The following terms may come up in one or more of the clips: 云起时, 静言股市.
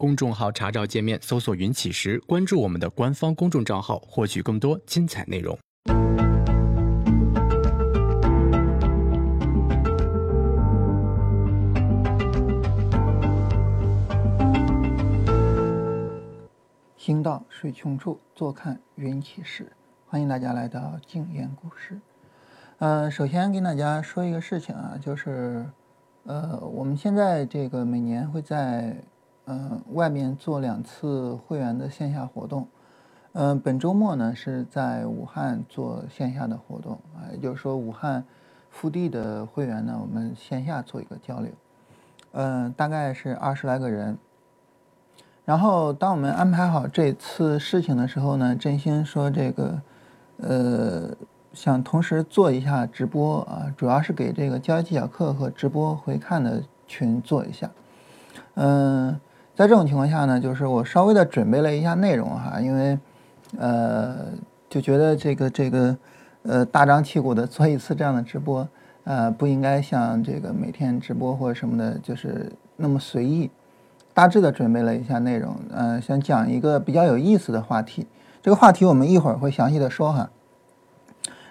公众号查找界面搜索云起时，关注我们的官方公众账号，获取更多精彩内容。行到水穷处，坐看云起时。欢迎大家来到静言故事。首先跟大家说一个事情啊，就是我们现在这个每年会在外面做2次会员的线下活动。本周末呢是在武汉做线下的活动啊，也就是说武汉腹地的会员呢，我们线下做一个交流。大概是20来个人。然后当我们安排好这次事情的时候呢，振兴说这个想同时做一下直播啊，主要是给这个交易技巧课和直播回看的群做一下。在这种情况下呢，就是我稍微的准备了一下内容哈，因为就觉得这个大张旗鼓的做一次这样的直播，不应该像这个每天直播或什么的，就是那么随意。大致的准备了一下内容，想讲一个比较有意思的话题。这个话题我们一会儿会详细的说哈。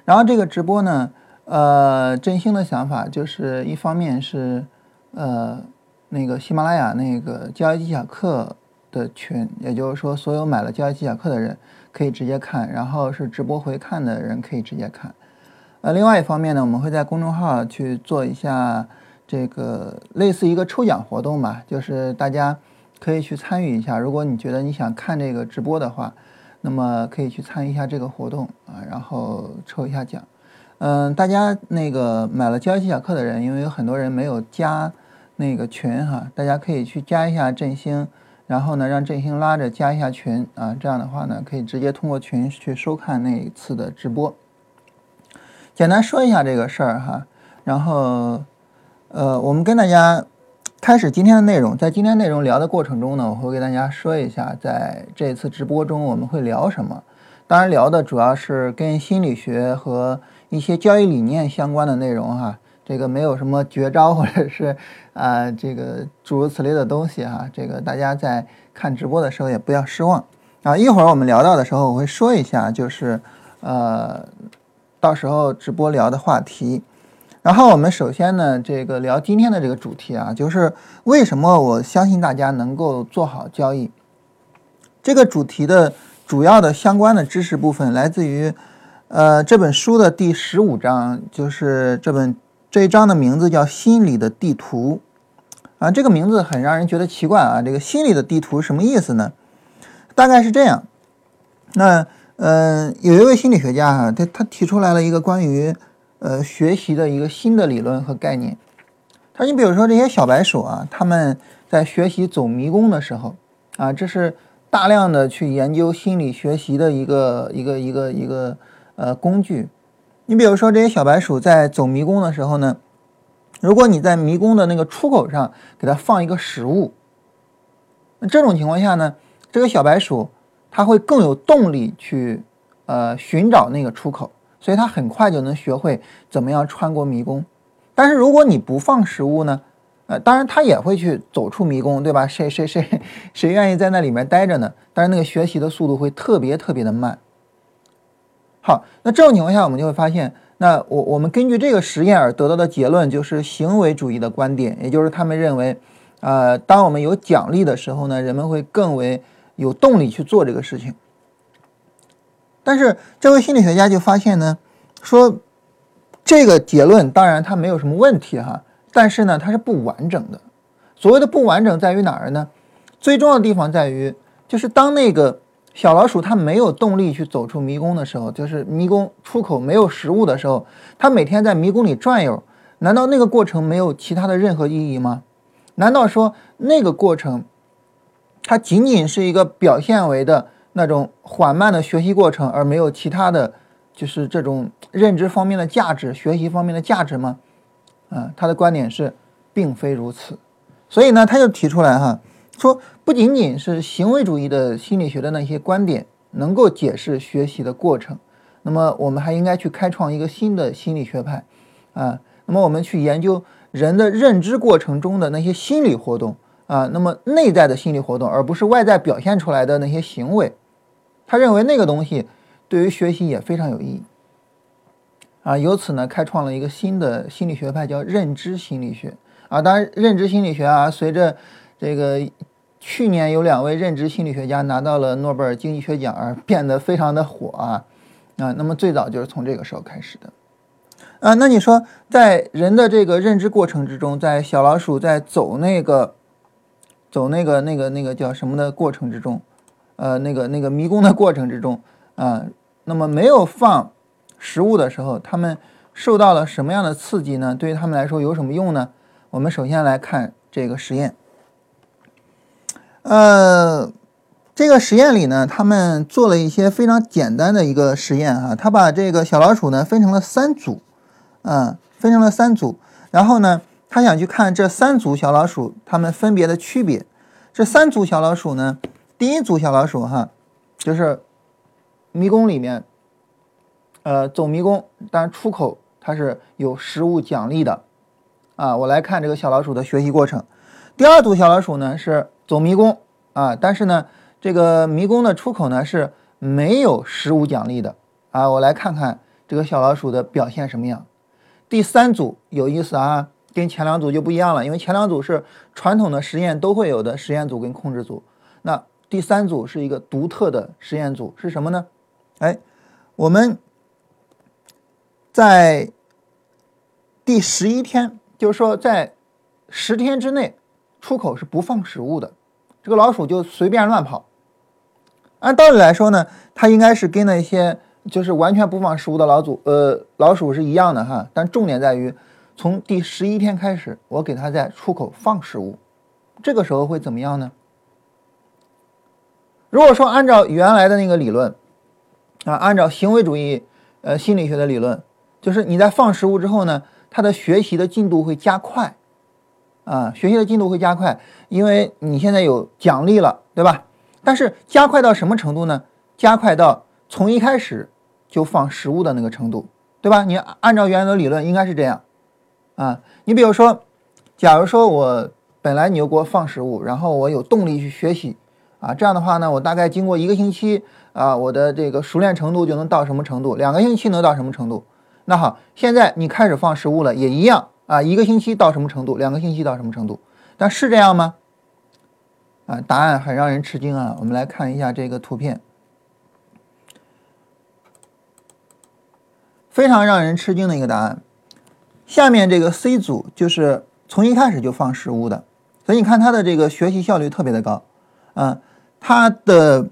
然后这个直播呢，振兴的想法就是一方面是那个喜马拉雅那个交易技巧课的群，也就是说所有买了交易技巧课的人可以直接看，然后是直播回看的人可以直接看。另外一方面呢，我们会在公众号去做一下这个类似一个抽奖活动吧，就是大家可以去参与一下，如果你觉得你想看这个直播的话，那么可以去参与一下这个活动啊，然后抽一下奖。大家那个买了交易技巧课的人，因为有很多人没有加那个群哈，大家可以去加一下振兴，然后呢让振兴拉着加一下群啊，这样的话呢可以直接通过群去收看那一次的直播。简单说一下这个事儿哈，然后我们跟大家开始今天的内容。在今天内容聊的过程中呢，我会给大家说一下在这次直播中我们会聊什么。当然聊的主要是跟心理学和一些交易理念相关的内容哈，这个没有什么绝招或者是这个诸如此类的东西哈，这个大家在看直播的时候也不要失望啊。一会儿我们聊到的时候我会说一下，就是到时候直播聊的话题。然后我们首先呢，这个聊今天的这个主题啊，就是为什么我相信大家能够做好交易。这个主题的主要的相关的知识部分来自于这本书的第15章，就是这一章的名字叫心理的地图啊。这个名字很让人觉得奇怪啊，这个心理的地图什么意思呢？大概是这样。那有一位心理学家啊，他提出来了一个关于学习的一个新的理论和概念。他说你比如说这些小白鼠啊，他们在学习走迷宫的时候啊，这是大量的去研究心理学习的一个工具。你比如说这些小白鼠在走迷宫的时候呢，如果你在迷宫的那个出口上给它放一个食物，那这种情况下呢，这个小白鼠它会更有动力去寻找那个出口，所以他很快就能学会怎么样穿过迷宫。但是如果你不放食物呢，当然他也会去走出迷宫，对吧？谁愿意在那里面待着呢？但是那个学习的速度会特别的慢。好，那这种情况下我们就会发现，那我们根据这个实验而得到的结论就是行为主义的观点，也就是他们认为当我们有奖励的时候呢，人们会更为有动力去做这个事情。但是这位心理学家就发现呢，说这个结论当然它没有什么问题哈，但是呢它是不完整的。所谓的不完整在于哪儿呢？最重要的地方在于，就是当那个小老鼠它没有动力去走出迷宫的时候，就是迷宫出口没有食物的时候，它每天在迷宫里转悠，难道那个过程没有其他的任何意义吗？难道说那个过程它仅仅是一个表现为的那种缓慢的学习过程，而没有其他的就是这种认知方面的价值、学习方面的价值吗？他的观点是并非如此。所以呢他就提出来哈，说不仅仅是行为主义的心理学的那些观点能够解释学习的过程，那么我们还应该去开创一个新的心理学派那么我们去研究人的认知过程中的那些心理活动啊，那么内在的心理活动，而不是外在表现出来的那些行为。他认为那个东西对于学习也非常有意义啊，由此呢开创了一个新的心理学派，叫认知心理学啊。当然认知心理学啊，随着这个去年有2位认知心理学家拿到了诺贝尔经济学奖而变得非常的火啊。啊，那么最早就是从这个时候开始的啊。那你说在人的这个认知过程之中，在小老鼠在走那个叫什么的过程之中，那个迷宫的过程之中啊，那么没有放食物的时候，他们受到了什么样的刺激呢？对于他们来说有什么用呢？我们首先来看这个实验。这个实验里呢，他们做了一些非常简单的一个实验啊，他把这个小老鼠呢分成了3组，然后呢，他想去看这3组小老鼠他们分别的区别。这3组小老鼠呢，第1组小老鼠哈，就是迷宫里面，走迷宫，当然出口它是有食物奖励的啊，我来看这个小老鼠的学习过程。第2组小老鼠呢是走迷宫啊，但是呢，这个迷宫的出口呢是没有食物奖励的啊，我来看看这个小老鼠的表现什么样。第3组有意思啊，跟前2组就不一样了，因为前2组是传统的实验都会有的实验组跟控制组，那第3组是一个独特的实验组，是什么呢？哎，我们在第11天，就是说在10天之内，出口是不放食物的，这个老鼠就随便乱跑。按道理来说呢，它应该是跟那些就是完全不放食物的老鼠是一样的哈，但重点在于从第11天开始，我给它在出口放食物，这个时候会怎么样呢？如果说按照原来的那个理论啊，按照行为主义心理学的理论，就是你在放食物之后呢，它的学习的进度会加快啊，因为你现在有奖励了，对吧？但是加快到什么程度呢？加快到从一开始就放食物的那个程度，对吧？你按照原来的理论应该是这样啊。你比如说，假如说我本来你就给我放食物，然后我有动力去学习啊，这样的话呢，我大概经过1个星期啊，我的这个熟练程度就能到什么程度？2个星期能到什么程度？那好，现在你开始放食物了，也一样。啊，1个星期到什么程度？2个星期到什么程度？但是这样吗？啊，答案很让人吃惊啊！我们来看一下这个图片，非常让人吃惊的一个答案。下面这个 C 组就是从一开始就放食物的，所以你看它的这个学习效率特别的高啊，它的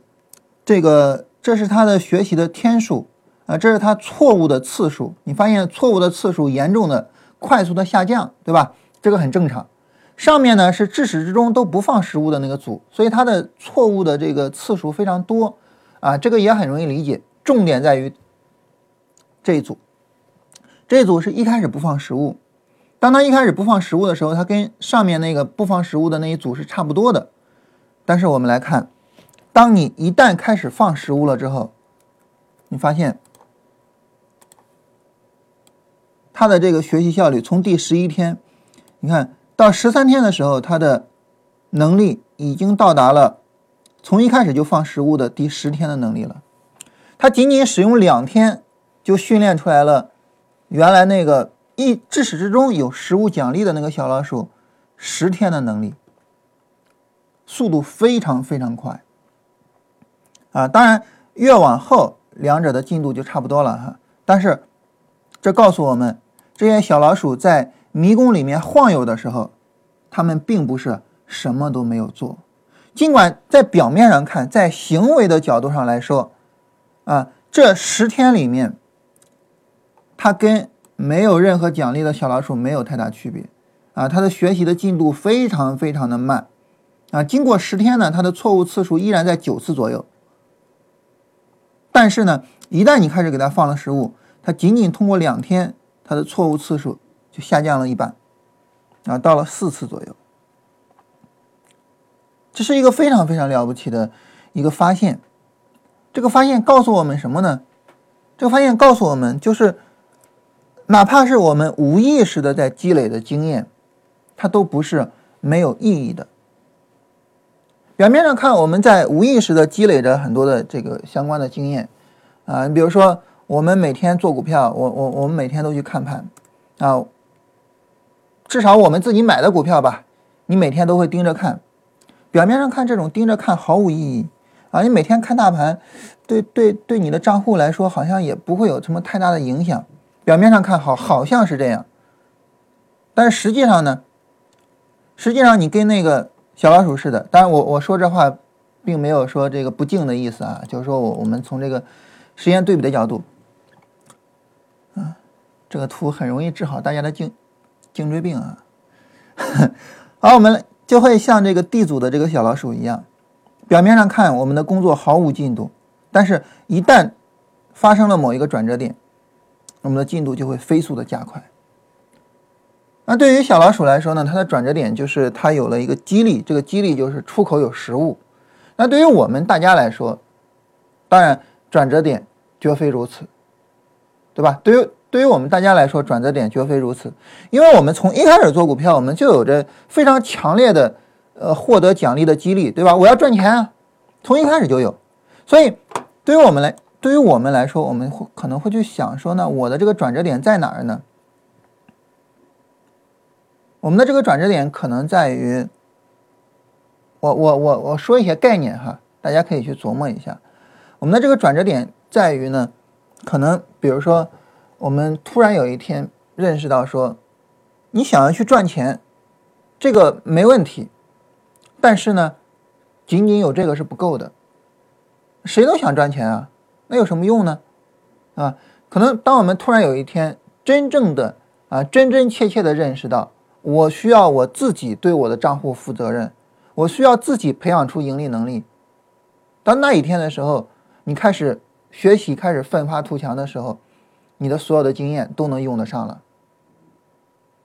这个这是它的学习的天数啊，这是它错误的次数。你发现错误的次数严重的。快速的下降，对吧？这个很正常。上面呢是至始至终都不放食物的那个组，所以它的错误的这个次数非常多啊，这个也很容易理解。重点在于这一组，这一组是一开始不放食物。当它一开始不放食物的时候，它跟上面那个不放食物的那一组是差不多的。但是我们来看，当你一旦开始放食物了之后，你发现他的这个学习效率从第11天，你看到13天的时候，他的能力已经到达了从一开始就放食物的第10天的能力了。他仅仅使用2天就训练出来了原来那个至始至终有食物奖励的那个小老鼠10天的能力，速度非常非常快啊！当然越往后两者的进度就差不多了哈，但是这告诉我们，这些小老鼠在迷宫里面晃悠的时候，它们并不是什么都没有做。尽管在表面上看，在行为的角度上来说啊，这10天里面它跟没有任何奖励的小老鼠没有太大区别啊，它的学习的进度非常非常的慢啊，经过10天呢，它的错误次数依然在9次左右。但是呢，一旦你开始给它放了食物，它仅仅通过2天，它的错误次数就下降了一半啊，到了4次左右。这是一个非常非常了不起的一个发现。这个发现告诉我们什么呢？这个发现告诉我们，就是哪怕是我们无意识的在积累的经验，它都不是没有意义的表面上看我们在无意识的积累着很多的这个相关的经验啊、比如说我们每天做股票，我们每天都去看盘啊，至少我们自己买的股票吧，你每天都会盯着看。表面上看这种盯着看毫无意义啊，你每天看大盘对你的账户来说好像也不会有什么太大的影响，表面上看好像是这样，但是实际上你跟那个小老鼠似的。当然我说这话并没有说这个不敬的意思啊，就是说我们从这个实验对比的角度啊，这个图很容易治好大家的颈椎病啊。好，我们就会像这个地主的这个小老鼠一样，表面上看我们的工作毫无进度，但是一旦发生了某一个转折点，我们的进度就会飞速的加快。那对于小老鼠来说呢，它的转折点就是它有了一个激励，这个激励就是出口有食物。那对于我们大家来说，当然转折点绝非如此，对吧？对于我们大家来说，转折点绝非如此，因为我们从一开始做股票，我们就有着非常强烈的获得奖励的激励，对吧？我要赚钱啊，从一开始就有。所以对于我们来说，我们可能会去想说呢，我的这个转折点在哪儿呢？我们的这个转折点可能在于，我说一些概念哈，大家可以去琢磨一下。我们的这个转折点在于呢，可能比如说我们突然有一天认识到说，你想要去赚钱，这个没问题，但是呢，仅仅有这个是不够的。谁都想赚钱啊，那有什么用呢？啊，可能当我们突然有一天真正的啊，真真切切的认识到，我需要我自己对我的账户负责任，我需要自己培养出盈利能力。当那一天的时候，你开始学习，开始奋发图强的时候，你的所有的经验都能用得上了。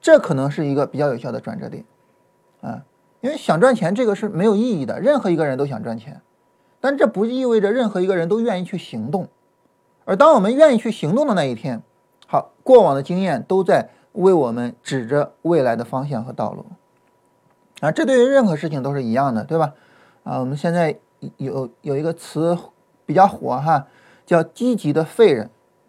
这可能是一个比较有效的转折点啊，因为想赚钱这个是没有意义的，任何一个人都想赚钱，但这不意味着任何一个人都愿意去行动。而当我们愿意去行动的那一天，好，过往的经验都在为我们指着未来的方向和道路啊，这对于任何事情都是一样的，对吧？啊，我们现在有一个词比较火哈，叫积极的废人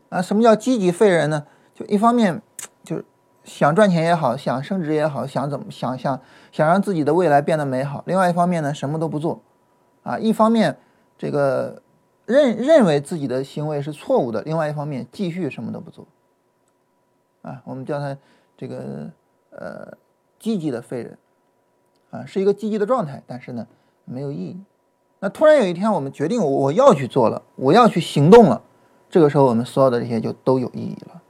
啊。什么叫积极废人呢？就一方面就是想赚钱也好，想升职也好，想让自己的未来变得美好。另外一方面呢，什么都不做啊。一方面这个认为自己的行为是错误的，另外一方面继续什么都不做啊。我们叫它这个积极的废人啊，是一个积极的状态，但是呢没有意义。那突然有一天我们决定我要去做了，我要去行动了，这个时候我们所有的这些就都有意义了。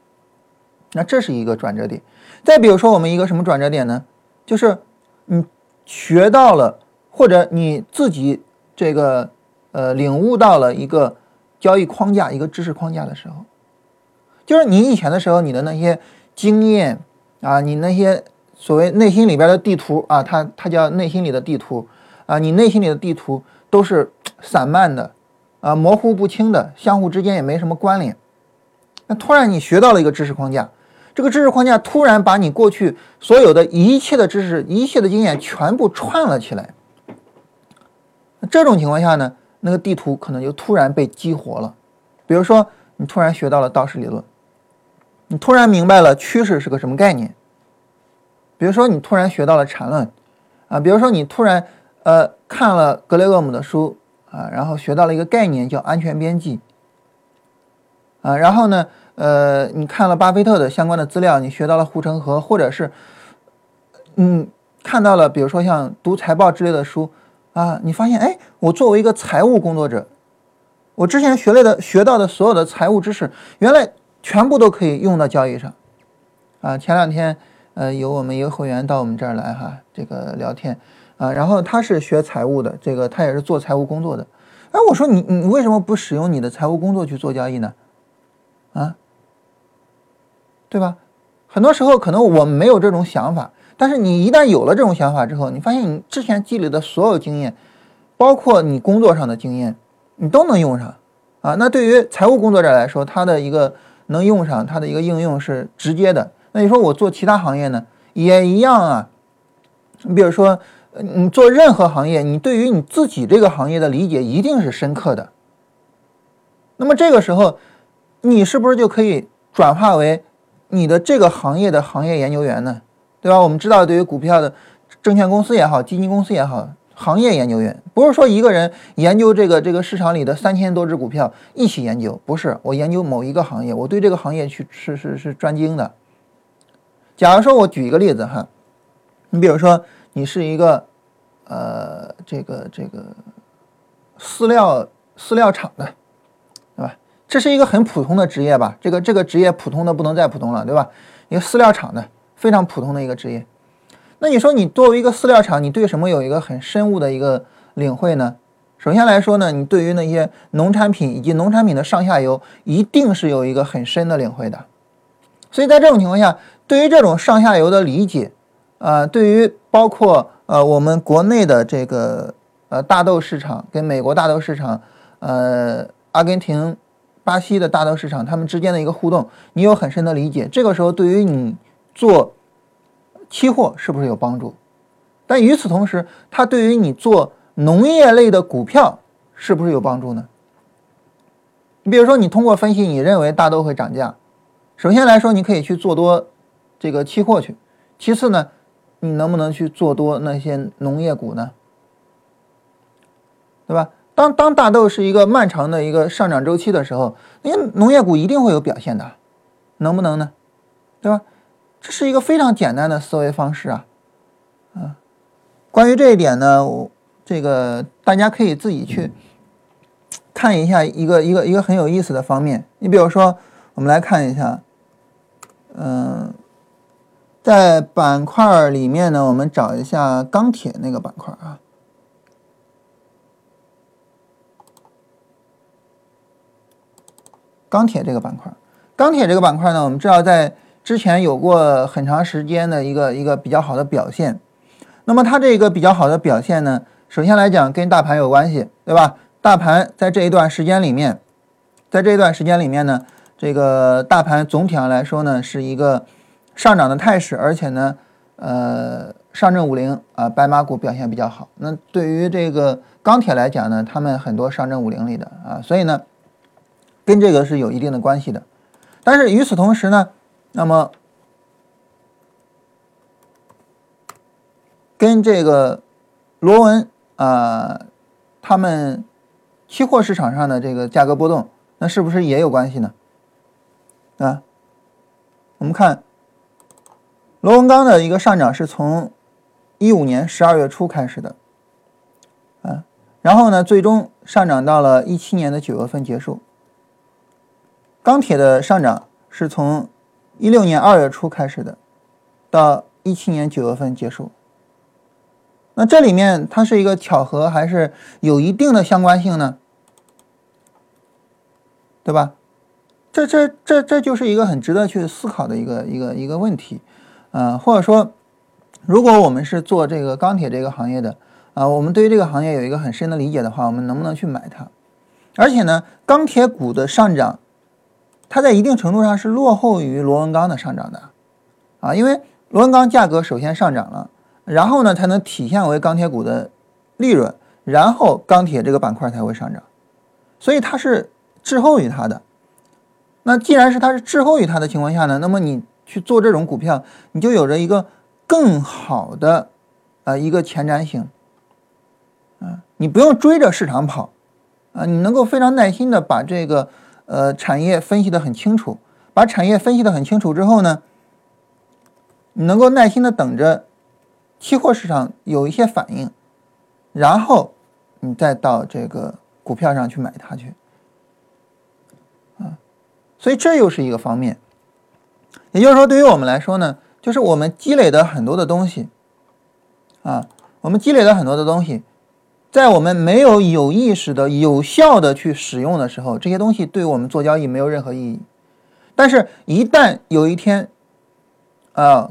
那这是一个转折点。再比如说我们一个什么转折点呢？就是你学到了，或者你自己这个领悟到了一个交易框架，一个知识框架的时候，就是你以前的时候你的那些经验啊，你那些所谓内心里边的地图啊，它叫内心里的地图啊，你内心里的地图都是散漫的啊，模糊不清的，相互之间也没什么关联。那突然你学到了一个知识框架，这个知识框架突然把你过去所有的一切的知识，一切的经验全部串了起来。那这种情况下呢，那个地图可能就突然被激活了。比如说你突然学到了道氏理论，你突然明白了趋势是个什么概念。比如说你突然学到了缠论啊，比如说你突然看了格雷厄姆的书啊，然后学到了一个概念叫安全边际啊，然后呢你看了巴菲特的相关的资料，你学到了护城河，或者是看到了比如说像读财报之类的书啊，你发现哎，我作为一个财务工作者，我之前学到的所有的财务知识，原来全部都可以用到交易上啊。前两天有我们一个会员到我们这儿来哈，这个聊天啊，然后他是学财务的，这个他也是做财务工作的。哎，我说你为什么不使用你的财务工作去做交易呢？啊，对吧？很多时候可能我们没有这种想法，但是你一旦有了这种想法之后，你发现你之前积累的所有经验，包括你工作上的经验，你都能用上啊。那对于财务工作者来说，他的一个能用上，他的一个应用是直接的。那你说我做其他行业呢，也一样啊。比如说你做任何行业，你对于你自己这个行业的理解一定是深刻的。那么这个时候，你是不是就可以转化为你的这个行业的行业研究员呢？对吧？我们知道，对于股票的证券公司也好，基金公司也好，行业研究员不是说一个人研究这个市场里的3000多只股票一起研究，不是，我研究某一个行业，我对这个行业去是专精的。假如说我举一个例子哈，你比如说你是一个这个饲料厂的，对吧？这是一个很普通的职业吧，这个职业普通的不能再普通了，对吧？一个饲料厂的非常普通的一个职业。那你说你作为一个饲料厂，你对什么有一个很深入的一个领会呢？首先来说呢，你对于那些农产品以及农产品的上下游一定是有一个很深的领会的。所以在这种情况下，对于这种上下游的理解，对于包括我们国内的这个大豆市场跟美国大豆市场，阿根廷、巴西的大豆市场，他们之间的一个互动，你有很深的理解。这个时候对于你做期货是不是有帮助？但与此同时，它对于你做农业类的股票是不是有帮助呢？你比如说，你通过分析，你认为大豆会涨价，首先来说，你可以去做多这个期货去；其次呢，你能不能去做多那些农业股呢？对吧？当大豆是一个漫长的一个上涨周期的时候，那些农业股一定会有表现的，能不能呢？对吧？这是一个非常简单的思维方式啊。关于这一点呢，这个大家可以自己去看一下一个很有意思的方面。你比如说，我们来看一下，在板块里面呢，我们找一下钢铁那个板块啊。钢铁这个板块呢，我们知道在之前有过很长时间的一个比较好的表现。那么它这个比较好的表现呢，首先来讲跟大盘有关系，对吧？大盘在这一段时间里面，呢，这个大盘总体上来说呢是一个上涨的态势，而且呢上证50白马股表现比较好。那对于这个钢铁来讲呢，他们很多上证50里的所以呢跟这个是有一定的关系的。但是与此同时呢，那么跟这个罗文他们期货市场上的这个价格波动，那是不是也有关系呢？我们看罗文钢的一个上涨是从15年12月初开始的，然后呢最终上涨到了17年的9月份结束。钢铁的上涨是从16年2月初开始的，到17年9月份结束。那这里面它是一个巧合还是有一定的相关性呢？对吧？这就是一个很值得去思考的一个问题。或者说如果我们是做这个钢铁这个行业的我们对于这个行业有一个很深的理解的话，我们能不能去买它？而且呢，钢铁股的上涨它在一定程度上是落后于螺纹钢的上涨的因为螺纹钢价格首先上涨了，然后呢才能体现为钢铁股的利润，然后钢铁这个板块才会上涨，所以它是滞后于它的。那既然是它是滞后于它的情况下呢，那么你去做这种股票，你就有着一个更好的一个前瞻性你不用追着市场跑你能够非常耐心的把这个产业分析得很清楚，把产业分析得很清楚之后呢，你能够耐心的等着期货市场有一些反应，然后你再到这个股票上去买它去所以这又是一个方面。也就是说，对于我们来说呢，就是我们积累的很多的东西在我们没有意识的有效的去使用的时候，这些东西对我们做交易没有任何意义。但是一旦有一天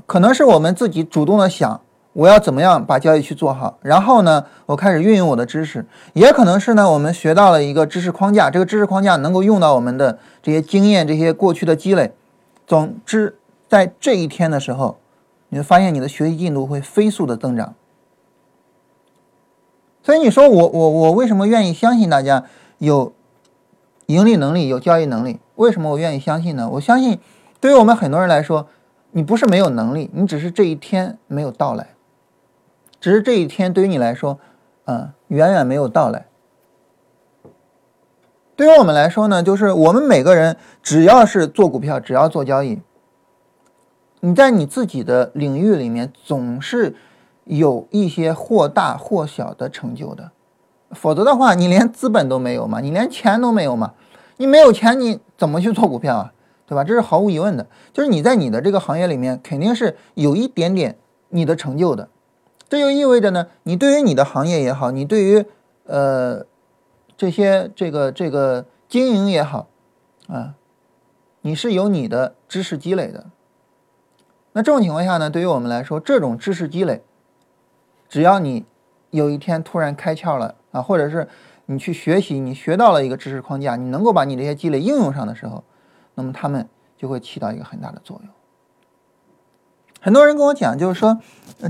可能是我们自己主动的想我要怎么样把交易去做好，然后呢我开始运用我的知识，也可能是呢我们学到了一个知识框架，这个知识框架能够用到我们的这些经验，这些过去的积累。总之在这一天的时候，你会发现你的学习进度会飞速的增长。所以你说我为什么愿意相信大家有盈利能力、有交易能力？为什么我愿意相信呢？我相信对于我们很多人来说，你不是没有能力，你只是这一天没有到来，只是这一天对于你来说远远没有到来。对于我们来说呢，就是我们每个人只要是做股票，只要做交易，你在你自己的领域里面总是有一些或大或小的成就的，否则的话你连资本都没有嘛，你连钱都没有嘛，你没有钱你怎么去做股票啊，对吧？这是毫无疑问的，就是你在你的这个行业里面肯定是有一点点你的成就的，这就意味着呢，你对于你的行业也好，你对于这些这个经营也好啊，你是有你的知识积累的。那这种情况下呢，对于我们来说，这种知识积累只要你有一天突然开窍了啊，或者是你去学习，你学到了一个知识框架，你能够把你这些积累应用上的时候，那么他们就会起到一个很大的作用。很多人跟我讲，就是说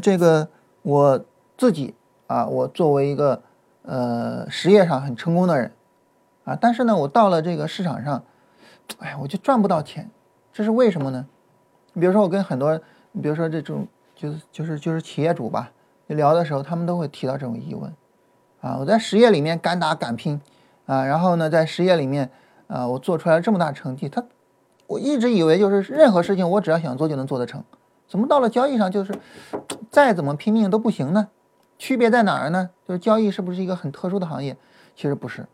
这个我自己啊，我作为一个实业上很成功的人啊，但是呢我到了这个市场上，哎，我就赚不到钱，这是为什么呢？你比如说我跟很多，你比如说这种就是企业主吧，聊的时候他们都会提到这种疑问啊，我在实业里面敢打敢拼啊，然后呢在实业里面啊，我做出来了这么大成绩，我一直以为就是任何事情我只要想做就能做得成，怎么到了交易上就是再怎么拼命都不行呢？区别在哪儿呢？就是交易是不是一个很特殊的行业？其实不是。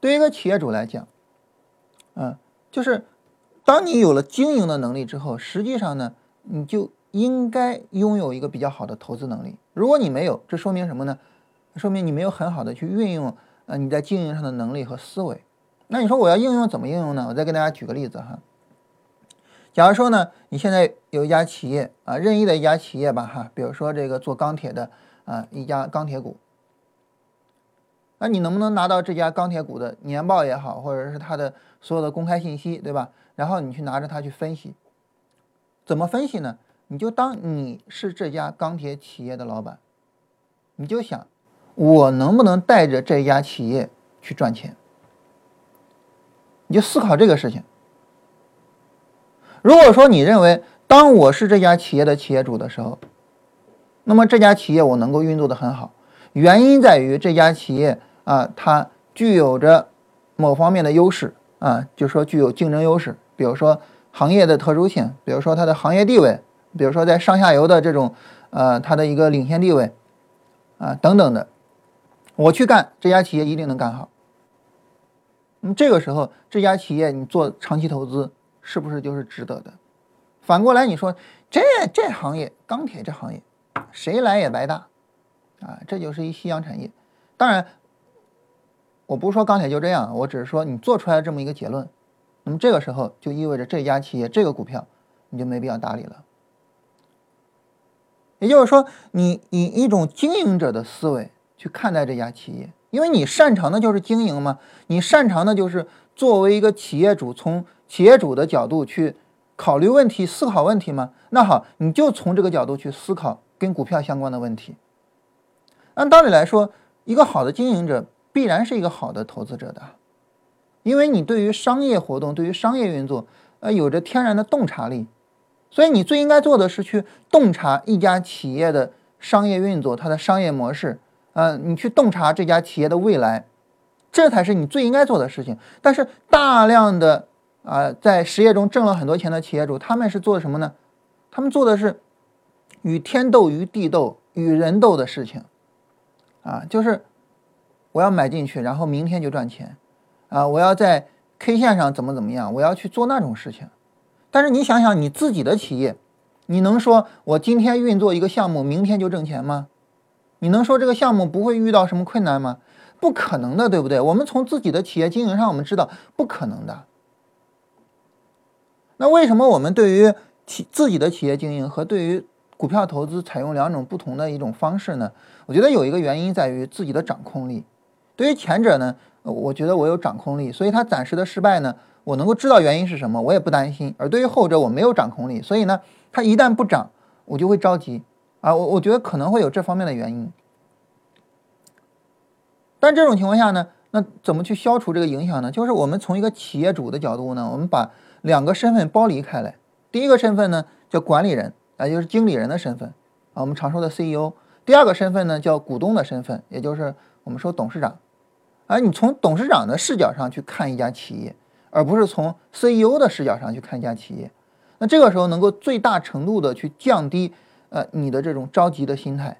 对于一个企业主来讲就是当你有了经营的能力之后，实际上呢你就应该拥有一个比较好的投资能力。如果你没有，这说明什么呢？说明你没有很好的去运用你在经营上的能力和思维。那你说我要应用怎么应用呢？我再跟大家举个例子哈。假如说呢，你现在有一家企业啊，任意的一家企业吧哈，比如说这个做钢铁的啊，一家钢铁股。那你能不能拿到这家钢铁股的年报也好，或者是它的所有的公开信息，对吧？然后你去拿着它去分析。怎么分析呢？你就当你是这家钢铁企业的老板，你就想我能不能带着这家企业去赚钱，你就思考这个事情。如果说你认为当我是这家企业的企业主的时候，那么这家企业我能够运作得很好，原因在于这家企业啊，它具有着某方面的优势啊，就是说具有竞争优势，比如说行业的特殊性，比如说它的行业地位，比如说在上下游的这种它的一个领先地位啊等等的，我去干这家企业一定能干好。那么这个时候这家企业你做长期投资是不是就是值得的？反过来你说这行业钢铁这行业谁来也白搭啊，这就是一夕阳产业。当然我不是说钢铁就这样，我只是说你做出来这么一个结论，那么这个时候就意味着这家企业这个股票你就没必要搭理了。也就是说你以一种经营者的思维去看待这家企业，因为你擅长的就是经营嘛，你擅长的就是作为一个企业主，从企业主的角度去考虑问题，思考问题嘛。那好，你就从这个角度去思考跟股票相关的问题。按道理来说，一个好的经营者必然是一个好的投资者的，因为你对于商业活动，对于商业运作有着天然的洞察力，所以你最应该做的是去洞察一家企业的商业运作，它的商业模式你去洞察这家企业的未来，这才是你最应该做的事情。但是大量的在实业中挣了很多钱的企业主，他们是做什么呢？他们做的是与天斗、与地斗、与人斗的事情就是我要买进去然后明天就赚钱我要在 K 线上怎么样，我要去做那种事情。但是你想想你自己的企业，你能说我今天运作一个项目明天就挣钱吗？你能说这个项目不会遇到什么困难吗？不可能的，对不对？我们从自己的企业经营上我们知道不可能的。那为什么我们对于自己的企业经营和对于股票投资采用两种不同的一种方式呢？我觉得有一个原因在于自己的掌控力。对于前者呢，我觉得我有掌控力，所以他暂时的失败呢我能够知道原因是什么，我也不担心。而对于后者我没有掌控力，所以呢它一旦不涨我就会着急我觉得可能会有这方面的原因。但这种情况下呢，那怎么去消除这个影响呢？就是我们从一个企业主的角度呢，我们把两个身份剥离开来。第一个身份呢叫管理人，也就是经理人的身份啊，我们常说的 CEO。第二个身份呢叫股东的身份，也就是我们说董事长。而你从董事长的视角上去看一家企业，而不是从 CEO 的视角上去看一家企业。那这个时候能够最大程度的去降低你的这种着急的心态。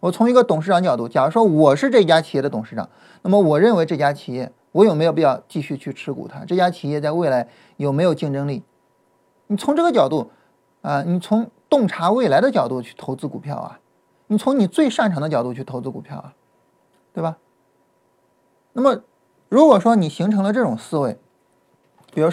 我从一个董事长角度，假如说我是这家企业的董事长，那么我认为这家企业我有没有必要继续去持股它？这家企业在未来有没有竞争力？你从这个角度啊，你从洞察未来的角度去投资股票啊，你从你最擅长的角度去投资股票啊，对吧？那么如果说你形成了这种思维，比如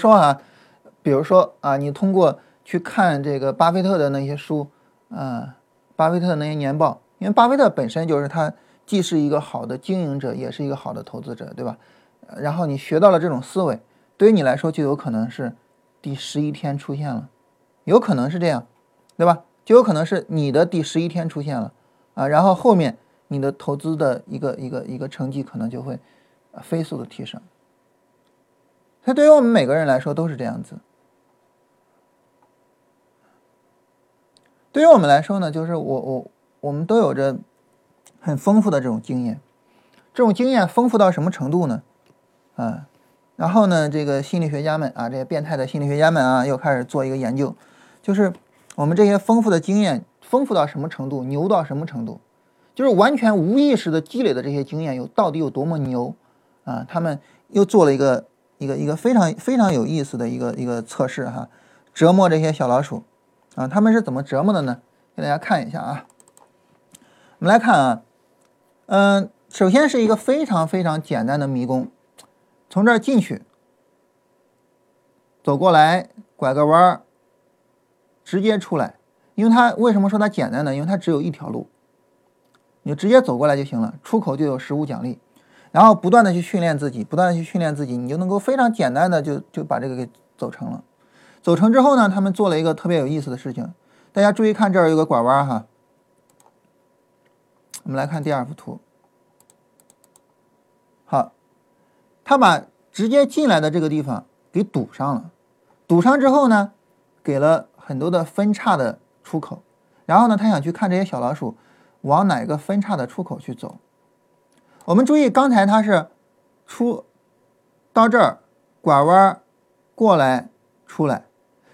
说啊，你通过去看这个巴菲特的那些书啊，巴菲特的那些年报，因为巴菲特本身就是他既是一个好的经营者，也是一个好的投资者，对吧？然后你学到了这种思维，对于你来说就有可能是第11天出现了，有可能是这样，对吧？就有可能是你的第11天出现了啊，然后后面你的投资的一个成绩可能就会飞速的提升。所以对于我们每个人来说都是这样子。对于我们来说呢，就是我们都有着很丰富的这种经验，这种经验丰富到什么程度呢？啊，然后呢，这个心理学家们啊，这些变态的心理学家们啊，又开始做一个研究，就是我们这些丰富的经验丰富到什么程度，牛到什么程度，就是完全无意识的积累的这些经验到底有多么牛啊！他们又做了一个非常非常有意思的一个测试哈，折磨这些小老鼠啊，他们是怎么折磨的呢？给大家看一下啊。我们来看啊，首先是一个非常非常简单的迷宫，从这儿进去，走过来，拐个弯儿，直接出来。因为它为什么说它简单呢？因为它只有一条路，你就直接走过来就行了，出口就有食物奖励。然后不断的去训练自己，不断的去训练自己，你就能够非常简单的就把这个给走成了。走成之后呢，他们做了一个特别有意思的事情，大家注意看，这儿有个拐弯哈。我们来看第二幅图。好，他把直接进来的这个地方给堵上了，堵上之后呢，给了很多的分叉的出口，然后呢，他想去看这些小老鼠往哪个分叉的出口去走。我们注意，刚才他是出到这儿，拐弯过来出来，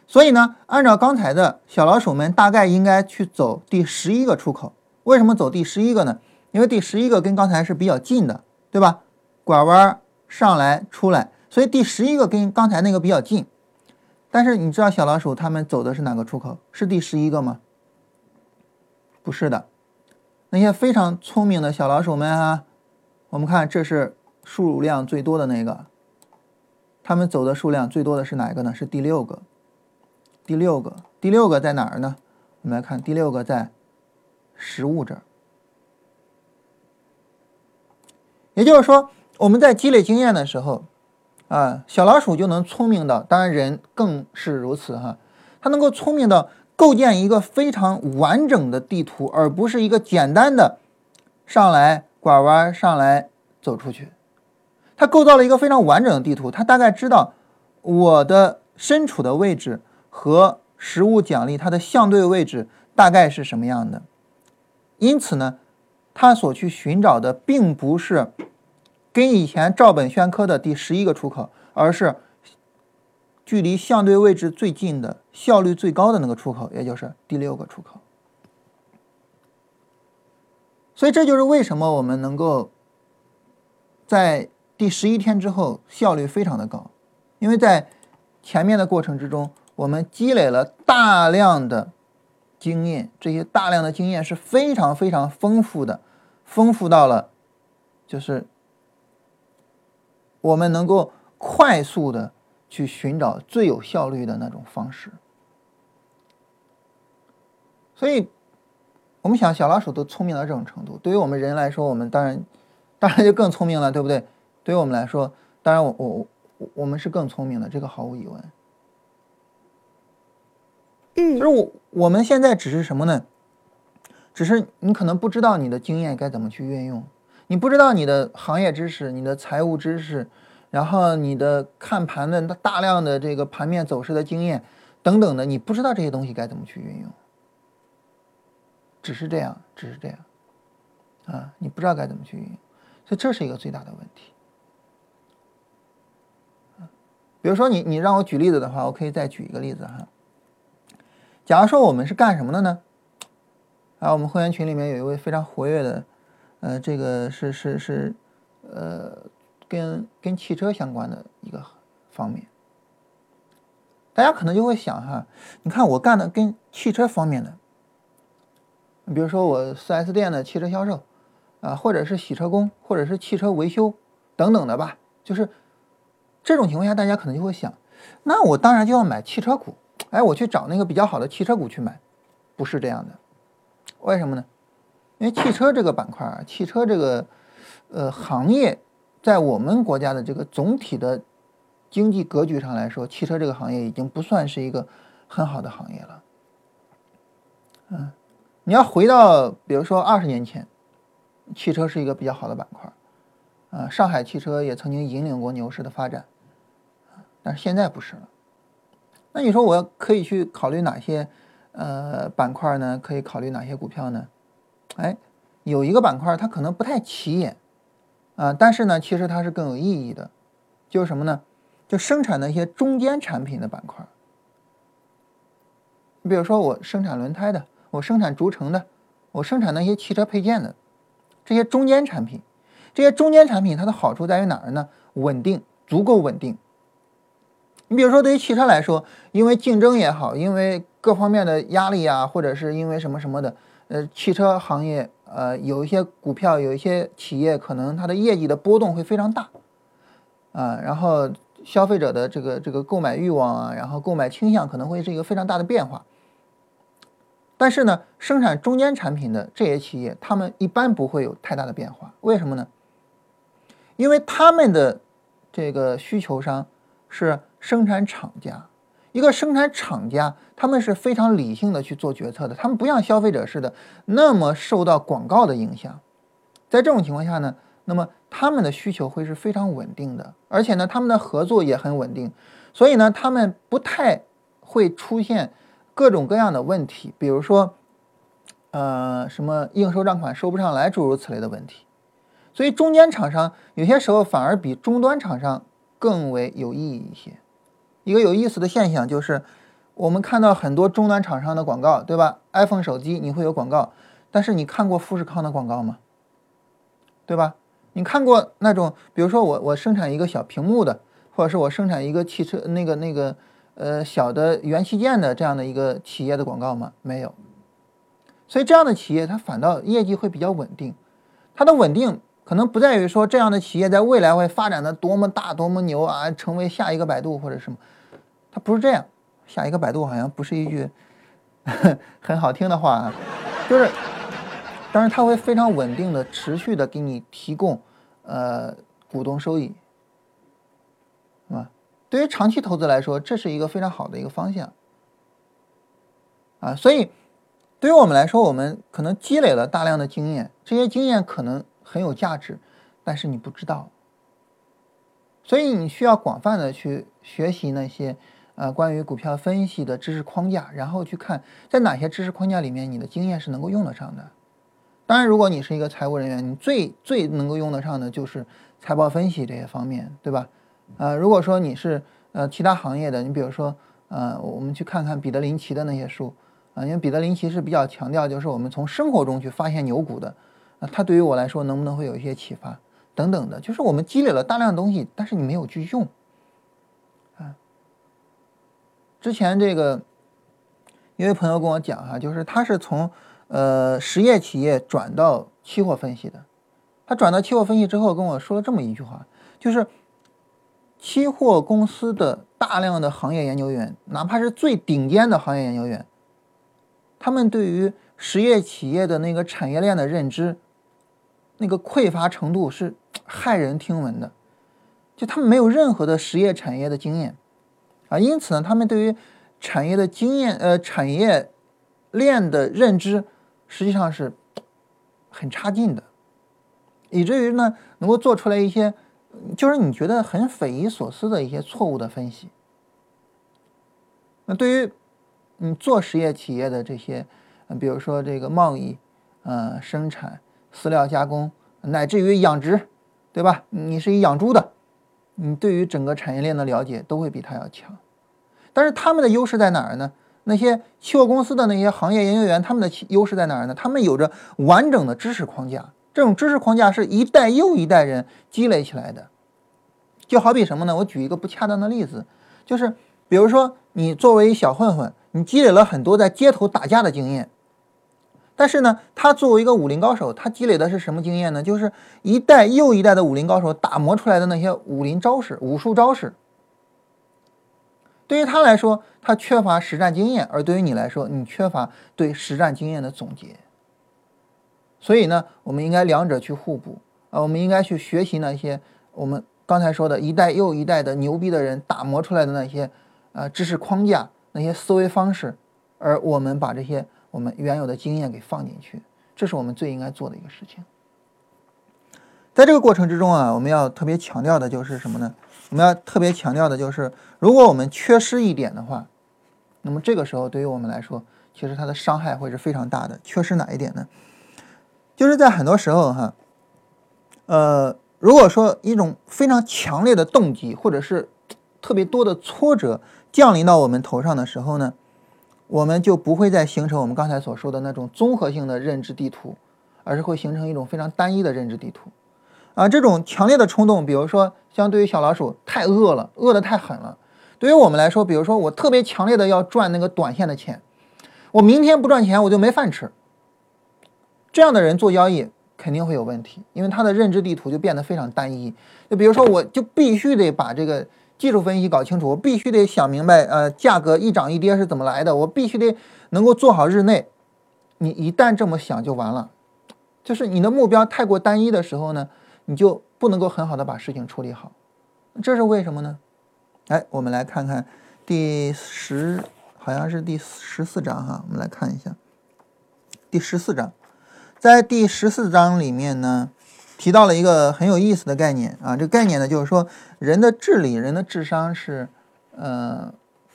所以呢，按照刚才的小老鼠们大概应该去走第11个出口。为什么走第11个呢？因为第11个跟刚才是比较近的，对吧？拐弯上来出来，所以第11个跟刚才那个比较近。但是你知道小老鼠他们走的是哪个出口？是第11个吗？不是的。那些非常聪明的小老鼠们啊，我们看这是数量最多的那个，他们走的数量最多的是哪一个呢？是第6个。第六个在哪儿呢？我们来看，第6个在食物这儿。也就是说，我们在积累经验的时候啊，小老鼠就能聪明到，当然人更是如此哈，它能够聪明到构建一个非常完整的地图，而不是一个简单的上来拐弯上来走出去。它构造了一个非常完整的地图，它大概知道我的身处的位置和食物奖励它的相对位置大概是什么样的。因此呢，他所去寻找的并不是跟以前照本宣科的第11个出口，而是距离相对位置最近的效率最高的那个出口，也就是第6个出口。所以这就是为什么我们能够在第11天之后效率非常的高，因为在前面的过程之中我们积累了大量的经验，这些大量的经验是非常非常丰富的，丰富到了就是我们能够快速的去寻找最有效率的那种方式。所以我们想，小老鼠都聪明到这种程度，对于我们人来说，我们当然就更聪明了，对不对？对于我们来说，当然我们是更聪明的，这个毫无疑问。就是我们现在只是什么呢？只是你可能不知道你的经验该怎么去运用，你不知道你的行业知识、你的财务知识，然后你的看盘的大量的这个盘面走势的经验等等的，你不知道这些东西该怎么去运用，只是这样啊，你不知道该怎么去运用，所以这是一个最大的问题。比如说你让我举例子的话，我可以再举一个例子哈。假如说我们是干什么的呢？啊，我们会员群里面有一位非常活跃的，这个是跟汽车相关的一个方面。大家可能就会想哈，你看我干的跟汽车方面的，比如说我 4S 店的汽车销售啊，或者是洗车工，或者是汽车维修等等的吧，就是。这种情况下，大家可能就会想，那我当然就要买汽车股，哎，我去找那个比较好的汽车股去买，不是这样的。为什么呢？因为汽车这个板块啊，汽车这个行业，在我们国家的这个总体的经济格局上来说，汽车这个行业已经不算是一个很好的行业了。嗯，你要回到比如说20年前，汽车是一个比较好的板块，啊，上海汽车也曾经引领过牛市的发展。但是现在不是了。那你说我可以去考虑哪些板块呢？可以考虑哪些股票呢？哎，有一个板块它可能不太起眼啊，但是呢，其实它是更有意义的，就是什么呢？就生产的一些中间产品的板块。比如说我生产轮胎的，我生产轴承的，我生产那些汽车配件的，这些中间产品。这些中间产品它的好处在于哪儿呢？稳定，足够稳定。你比如说对于汽车来说，因为竞争也好，因为各方面的压力啊，或者是因为什么什么的，汽车行业有一些股票，有一些企业可能它的业绩的波动会非常大啊，然后消费者的这个购买欲望啊，然后购买倾向可能会是一个非常大的变化。但是呢，生产中间产品的这些企业，他们一般不会有太大的变化，为什么呢？因为他们的这个需求商是生产厂家，一个生产厂家他们是非常理性的去做决策的，他们不像消费者似的那么受到广告的影响。在这种情况下呢，那么他们的需求会是非常稳定的，而且呢他们的合作也很稳定，所以呢他们不太会出现各种各样的问题，比如说什么应收账款收不上来，诸如此类的问题。所以中间厂商有些时候反而比终端厂商更为有意义一些。一个有意思的现象就是，我们看到很多终端厂商的广告，对吧 ？iPhone 手机你会有广告，但是你看过富士康的广告吗？对吧？你看过那种，比如说我生产一个小屏幕的，或者是我生产一个汽车小的元器件的这样的一个企业的广告吗？没有。所以这样的企业它反倒业绩会比较稳定，它的稳定。可能不在于说这样的企业在未来会发展的多么大多么牛啊，成为下一个百度或者什么，它不是这样。下一个百度好像不是一句很好听的话啊，就是，但是它会非常稳定的、持续的给你提供股东收益，啊，对于长期投资来说，这是一个非常好的一个方向啊。所以对于我们来说，我们可能积累了大量的经验，这些经验可能很有价值，但是你不知道，所以你需要广泛的去学习那些关于股票分析的知识框架，然后去看在哪些知识框架里面你的经验是能够用得上的。当然如果你是一个财务人员，你最能够用得上的就是财报分析这些方面，对吧？如果说你是其他行业的，你比如说我们去看看彼得林奇的那些书啊，因为彼得林奇是比较强调就是我们从生活中去发现牛股的，它对于我来说能不能会有一些启发等等的，就是我们积累了大量的东西，但是你没有去用啊。之前这个一位朋友跟我讲哈，就是他是从实业企业转到期货分析的，他转到期货分析之后跟我说了这么一句话，就是期货公司的大量的行业研究员，哪怕是最顶尖的行业研究员，他们对于实业企业的那个产业链的认知，那个匮乏程度是骇人听闻的，就他们没有任何的实业产业的经验啊，因此呢，他们对于产业的经验，产业链的认知实际上是很差劲的。以至于呢能够做出来一些就是你觉得很匪夷所思的一些错误的分析。那对于做实业企业的这些比如说这个贸易、生产、饲料加工乃至于养殖，对吧？你是养猪的，你对于整个产业链的了解都会比他要强。但是他们的优势在哪儿呢？那些期货公司的那些行业研究员，他们的优势在哪儿呢？他们有着完整的知识框架，这种知识框架是一代又一代人积累起来的。就好比什么呢？我举一个不恰当的例子，就是比如说你作为小混混，你积累了很多在街头打架的经验，但是呢他作为一个武林高手，他积累的是什么经验呢？就是一代又一代的武林高手打磨出来的那些武林招式、武术招式。对于他来说，他缺乏实战经验，而对于你来说，你缺乏对实战经验的总结。所以呢，我们应该两者去互补啊，我们应该去学习那些我们刚才说的一代又一代的牛逼的人打磨出来的那些知识框架、那些思维方式，而我们把这些我们原有的经验给放进去，这是我们最应该做的一个事情。在这个过程之中啊，我们要特别强调的就是什么呢？我们要特别强调的就是，如果我们缺失一点的话，那么这个时候对于我们来说，其实它的伤害会是非常大的。缺失哪一点呢？就是在很多时候哈，如果说一种非常强烈的动机或者是特别多的挫折降临到我们头上的时候呢，我们就不会再形成我们刚才所说的那种综合性的认知地图，而是会形成一种非常单一的认知地图啊。这种强烈的冲动，比如说像对于小老鼠太饿了，饿得太狠了，对于我们来说，比如说我特别强烈的要赚那个短线的钱，我明天不赚钱我就没饭吃，这样的人做交易肯定会有问题，因为他的认知地图就变得非常单一。就比如说我就必须得把这个技术分析搞清楚，我必须得想明白价格一涨一跌是怎么来的，我必须得能够做好日内。你一旦这么想就完了，就是你的目标太过单一的时候呢，你就不能够很好的把事情处理好。这是为什么呢？哎，我们来看看第14章哈，我们来看一下第14章。在第14章里面呢，提到了一个很有意思的概念啊，这个概念呢就是说，人的智力、人的智商是，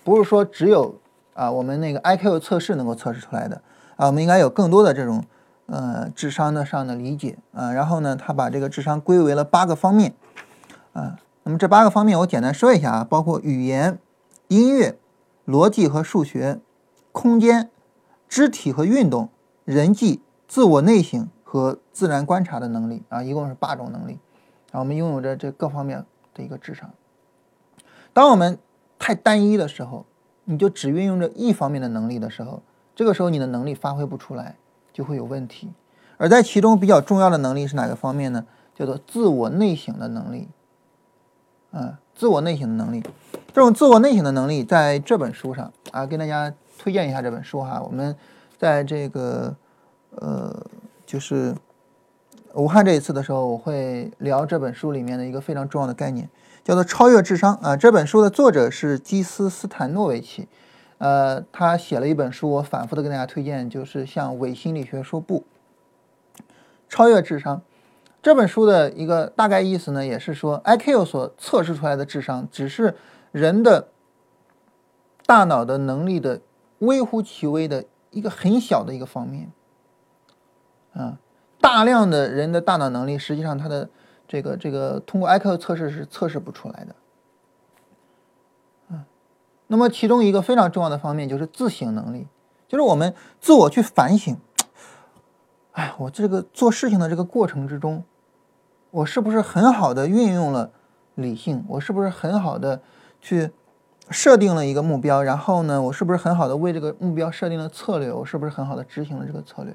不是说只有啊我们那个 IQ 测试能够测试出来的啊，我们应该有更多的这种智商的上的理解啊。然后呢，他把这个智商归为了8个方面啊。那么这8个方面我简单说一下啊，包括语言、音乐、逻辑和数学、空间、肢体和运动、人际、自我内省和自然观察的能力啊，一共是8种能力啊。我们拥有着这各方面的一个智商。当我们太单一的时候，你就只运用着一方面的能力的时候，这个时候你的能力发挥不出来，就会有问题。而在其中比较重要的能力是哪个方面呢？叫做自我内省的能力啊，自我内省的能力。这种自我内省的能力在这本书上啊，跟大家推荐一下这本书哈。我们在这个就是武汉这一次的时候，我会聊这本书里面的一个非常重要的概念，叫做超越智商啊。这本书的作者是基斯斯坦诺维奇，他写了一本书，我反复的跟大家推荐，就是向伪心理学说不。超越智商这本书的一个大概意思呢，也是说 IQ 所测试出来的智商只是人的大脑的能力的微乎其微的一个很小的一个方面啊。大量的人的大脑能力，实际上它的这个通过 IQ 测试是测试不出来的。那么其中一个非常重要的方面就是自省能力，就是我们自我去反省，哎，我这个做事情的这个过程之中，我是不是很好的运用了理性？我是不是很好的去设定了一个目标？然后呢，我是不是很好的为这个目标设定了策略？我是不是很好的执行了这个策略？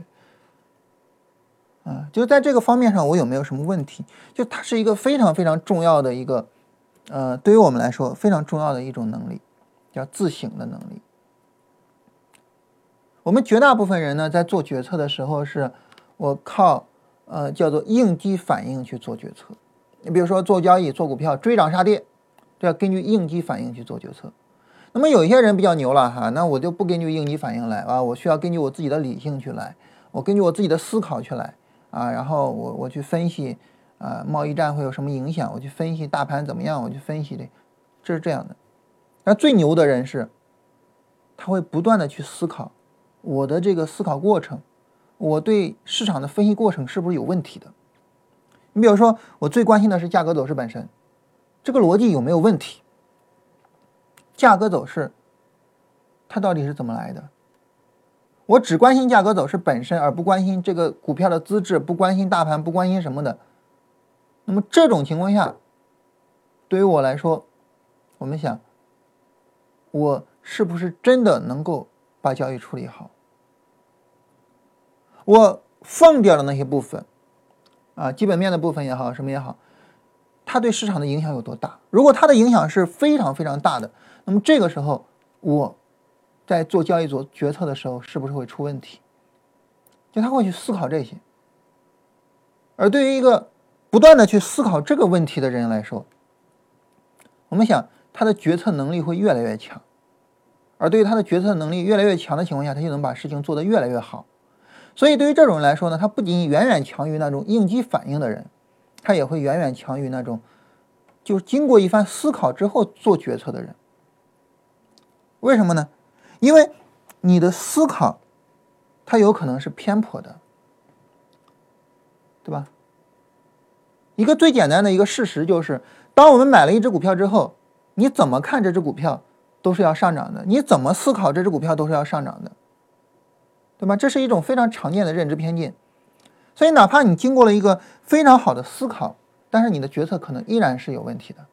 啊，就在这个方面上我有没有什么问题，就它是一个非常非常重要的一个对于我们来说非常重要的一种能力，叫自省的能力。我们绝大部分人呢在做决策的时候，是我靠叫做应激反应去做决策。你比如说做交易、做股票，追涨杀跌都要根据应激反应去做决策。那么有一些人比较牛了哈，那我就不根据应激反应来啊，我需要根据我自己的理性去来，我根据我自己的思考去来啊，然后我去分析贸易战会有什么影响，我去分析大盘怎么样，我去分析的，这是这样的。那最牛的人是他会不断的去思考，我的这个思考过程，我对市场的分析过程是不是有问题的。你比如说我最关心的是价格走势本身，这个逻辑有没有问题，价格走势它到底是怎么来的。我只关心价格走势本身，而不关心这个股票的资质，不关心大盘，不关心什么的。那么这种情况下，对于我来说，我们想我是不是真的能够把交易处理好。我放掉了那些部分啊，基本面的部分也好，什么也好，它对市场的影响有多大。如果它的影响是非常非常大的，那么这个时候我在做交易做决策的时候是不是会出问题，就他会去思考这些。而对于一个不断的去思考这个问题的人来说，我们想他的决策能力会越来越强，而对于他的决策能力越来越强的情况下，他就能把事情做得越来越好。所以对于这种人来说呢，他不仅远远强于那种应激反应的人，他也会远远强于那种就是经过一番思考之后做决策的人。为什么呢？因为你的思考它有可能是偏颇的，对吧？一个最简单的一个事实就是，当我们买了一只股票之后，你怎么看这只股票都是要上涨的，你怎么思考这只股票都是要上涨的，对吧？这是一种非常常见的认知偏见。所以哪怕你经过了一个非常好的思考，但是你的决策可能依然是有问题的。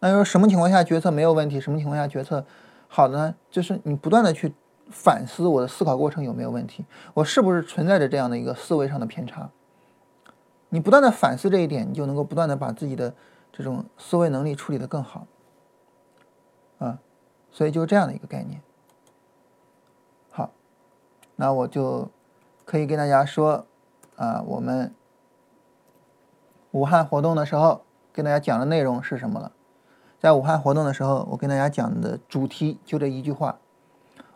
那就是什么情况下决策没有问题，什么情况下决策好的呢？就是你不断的去反思我的思考过程有没有问题，我是不是存在着这样的一个思维上的偏差。你不断的反思这一点，你就能够不断的把自己的这种思维能力处理得更好啊。所以就是这样的一个概念。好，那我就可以跟大家说啊，我们武汉活动的时候跟大家讲的内容是什么了。在武汉活动的时候，我跟大家讲的主题就这一句话，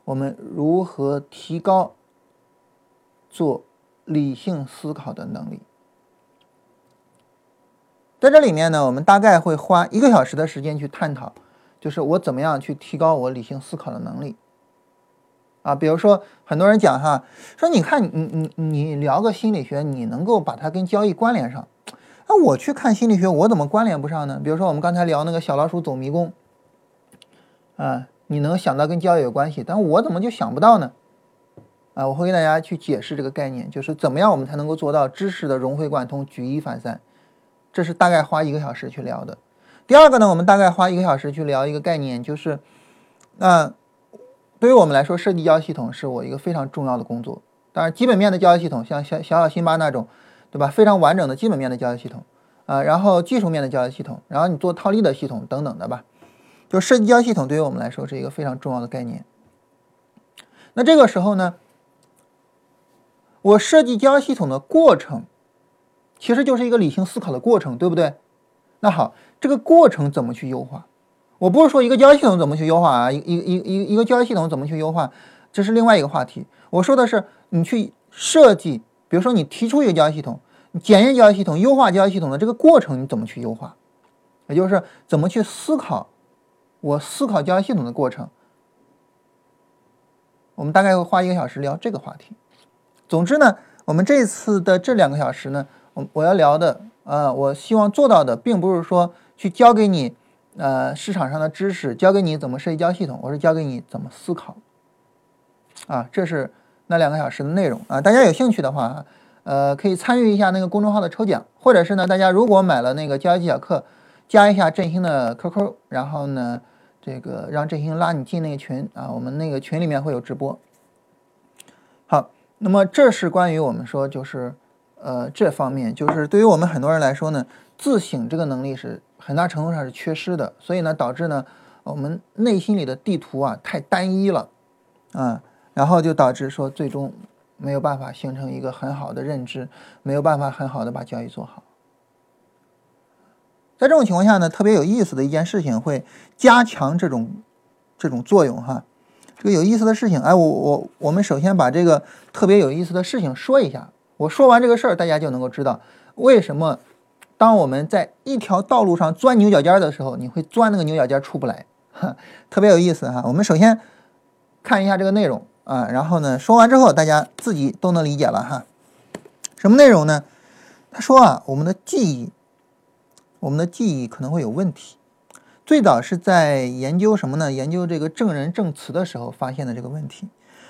我们如何提高做理性思考的能力。在这里面呢，我们大概会花1个小时的时间去探讨，就是我怎么样去提高我理性思考的能力啊。比如说很多人讲哈，说你看你聊个心理学，你能够把它跟交易关联上，那我去看心理学，我怎么关联不上呢？比如说我们刚才聊那个小老鼠走迷宫啊，你能想到跟交易有关系，但我怎么就想不到呢？啊，我会给大家去解释这个概念，就是怎么样我们才能够做到知识的融会贯通，举一反三。这是大概花1个小时去聊的。第二个呢，我们大概花1个小时去聊一个概念，就是对于我们来说，设计交易系统是我一个非常重要的工作。当然基本面的交易系统，像小辛巴那种，对吧？非常完整的基本面的交易系统啊，然后技术面的交易系统，然后你做套利的系统等等的吧。就设计交易系统对于我们来说是一个非常重要的概念。那这个时候呢，我设计交易系统的过程其实就是一个理性思考的过程，对不对？那好，这个过程怎么去优化？我不是说一个交易系统怎么去优化啊，一个交易系统怎么去优化，这是另外一个话题。我说的是你去设计，比如说你提出一个交易系统，你检验交易系统，优化交易系统的这个过程你怎么去优化，也就是怎么去思考我思考交易系统的过程。我们大概会花1个小时聊这个话题。总之呢，我们这次的这2个小时呢，我要聊的我希望做到的并不是说去教给你市场上的知识，教给你怎么设计交易系统，我是教给你怎么思考啊。这是那2个小时的内容啊，大家有兴趣的话，可以参与一下那个公众号的抽奖，或者是呢，大家如果买了那个交易技巧课，加一下振兴的 QQ， 然后呢，这个让振兴拉你进那个群啊，我们那个群里面会有直播。好，那么这是关于我们说就是这方面，就是对于我们很多人来说呢，自省这个能力是很大程度上是缺失的，所以呢，导致呢我们内心里的地图啊太单一了啊。然后就导致说最终没有办法形成一个很好的认知，没有办法很好的把交易做好。在这种情况下呢，特别有意思的一件事情会加强这种作用哈。这个有意思的事情，哎，我们首先把这个特别有意思的事情说一下。我说完这个事儿，大家就能够知道为什么当我们在一条道路上钻牛角尖的时候，你会钻那个牛角尖出不来？特别有意思哈。我们首先看一下这个内容啊，然后呢，说完之后大家自己都能理解了哈。什么内容呢？他说啊，我们的记忆可能会有问题。最早是在研究什么呢？研究这个证人证词的时候发现的这个问题。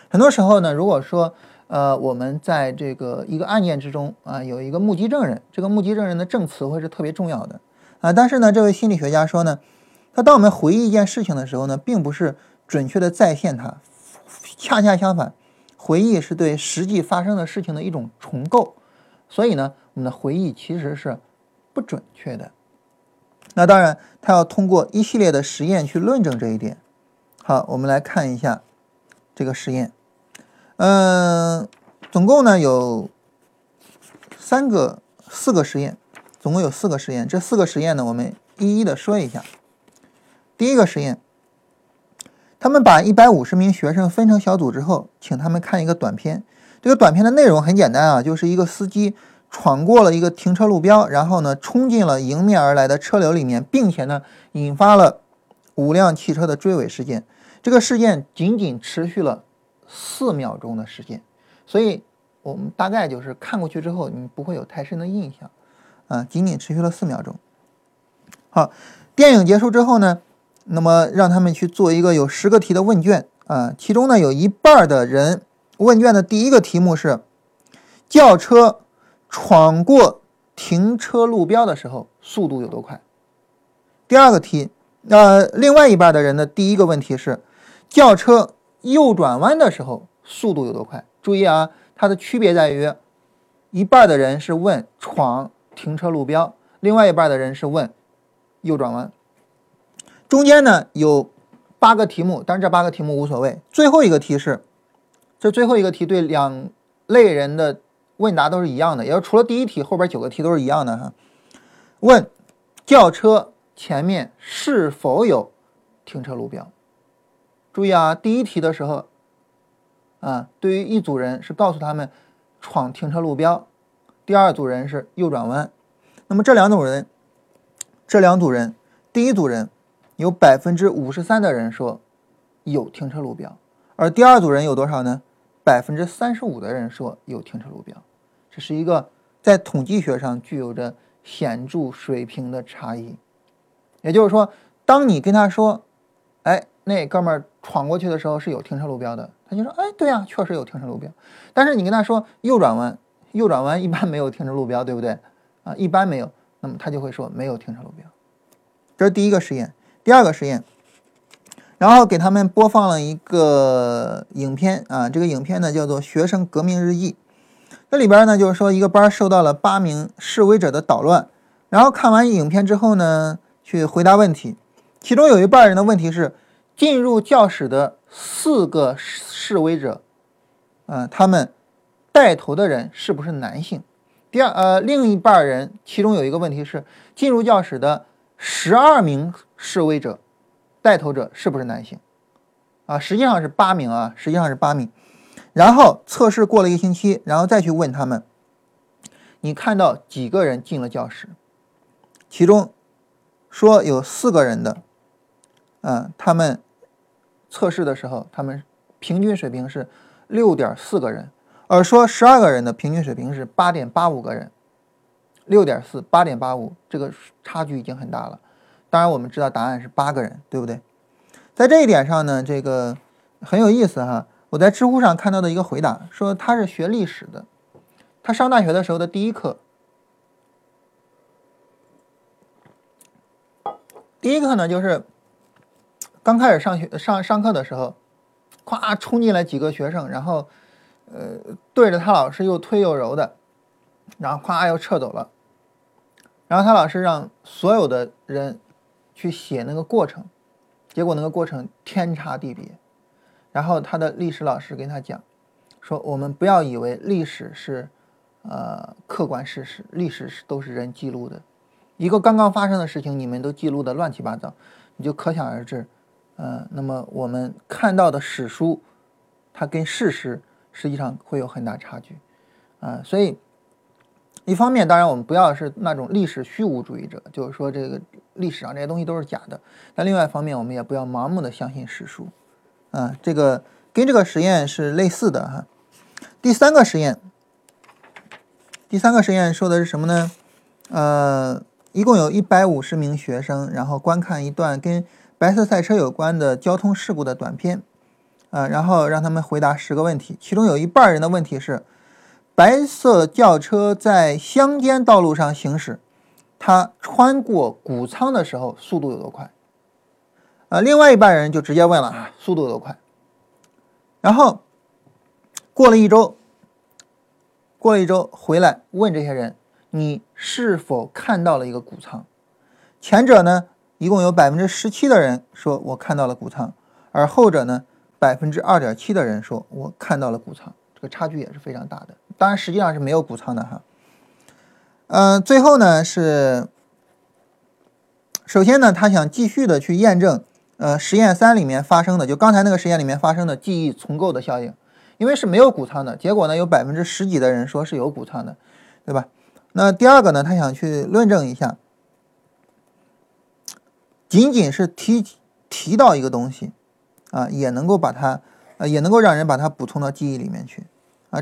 很多时候呢，如果说我们在这个一个案件之中啊，有一个目击证人，这个目击证人的证词会是特别重要的啊。但是呢，这位心理学家说呢，他当我们回忆一件事情的时候呢，并不是准确的再现它，恰恰相反，回忆是对实际发生的事情的一种重构。所以呢，我们的回忆其实是不准确的。那当然，他要通过一系列的实验去论证这一点。好，我们来看一下这个实验。总共呢有四个实验，总共有四个实验。这四个实验呢，我们一一的说一下。第一个实验，他们把150名学生分成小组之后，请他们看一个短片。这个短片的内容很简单啊，就是一个司机闯过了一个停车路标，然后呢冲进了迎面而来的车流里面，并且呢引发了5辆汽车的追尾事件。这个事件仅仅持续了4秒钟的时间，所以我们大概就是看过去之后你不会有太深的印象啊，仅仅持续了4秒钟。好，电影结束之后呢，那么让他们去做一个有10个题的问卷啊，其中呢有一半的人，问卷的第一个题目是轿车闯过停车路标的时候速度有多快。第二个题，另外一半的人的第一个问题是轿车右转弯的时候速度有多快。注意啊，它的区别在于，一半的人是问闯停车路标，另外一半的人是问右转弯。中间呢有8个题目，但是这8个题目无所谓。最后一个题对两类人的问答都是一样的，也就是除了第一题，后边9个题都是一样的哈。问轿车前面是否有停车路标。注意啊，第一题的时候啊，对于一组人是告诉他们闯停车路标，第二组人是右转弯。那么这两组人，第一组人有 53% 的人说有停车路标，而第二组人有多少呢？ 35% 的人说有停车路标。这是一个在统计学上具有着显著水平的差异。也就是说，当你跟他说，哎，那哥们儿闯过去的时候是有停车路标的，他就说，哎，对啊，确实有停车路标。但是你跟他说右转弯一般没有停车路标，对不对啊？一般没有，那么他就会说没有停车路标。这是第一个实验。第二个实验，然后给他们播放了一个影片啊，这个影片呢叫做《学生革命日记》。这里边呢就是说，一个班受到了8名示威者的捣乱，然后看完影片之后呢去回答问题。其中有一半人的问题是进入教室的4个示威者，他们带头的人是不是男性？另一半人，其中有一个问题是进入教室的12名示威者，带头者是不是男性？啊，实际上是8名啊，实际上是8名。然后测试过了1星期，然后再去问他们，你看到几个人进了教室？其中说有4个人的，他们测试的时候，他们平均水平是 6.4 个人，而说12个人的平均水平是 8.85 个人。 6.4 8.85 这个差距已经很大了。当然我们知道答案是8个人，对不对？在这一点上呢，这个很有意思哈。我在知乎上看到的一个回答说，他是学历史的，他上大学的时候的第一课呢，就是刚开始上课的时候，咵冲进来几个学生，然后对着他老师又推又揉的，然后咵又撤走了。然后他老师让所有的人去写那个过程，结果那个过程天差地别。然后他的历史老师跟他讲说，我们不要以为历史是客观事实，历史都是人记录的，一个刚刚发生的事情你们都记录的乱七八糟，你就可想而知。那么我们看到的史书，它跟事实实际上会有很大差距，所以一方面当然我们不要是那种历史虚无主义者，就是说这个历史上这些东西都是假的，但另外一方面我们也不要盲目的相信史书啊，这个跟这个实验是类似的哈。第三个实验说的是什么呢？一共有150名学生，然后观看一段跟白色赛车有关的交通事故的短片然后让他们回答10个问题，其中有一半人的问题是白色轿车在乡间道路上行驶，它穿过谷仓的时候速度有多快？另外一半人就直接问了速度有多快？然后过了一周回来问这些人，你是否看到了一个谷仓？前者呢，一共有 17% 的人说我看到了谷仓，而后者呢 2.7% 的人说我看到了谷仓，这个差距也是非常大的，当然实际上是没有谷仓的哈。最后呢是首先呢他想继续的去验证实验3里面发生的，就刚才那个实验里面发生的记忆重构的效应，因为是没有谷仓的，结果呢有10%几的人说是有谷仓的，对吧？那第二个呢他想去论证一下，仅仅是提到一个东西也能够把它也能够让人把它补充到记忆里面去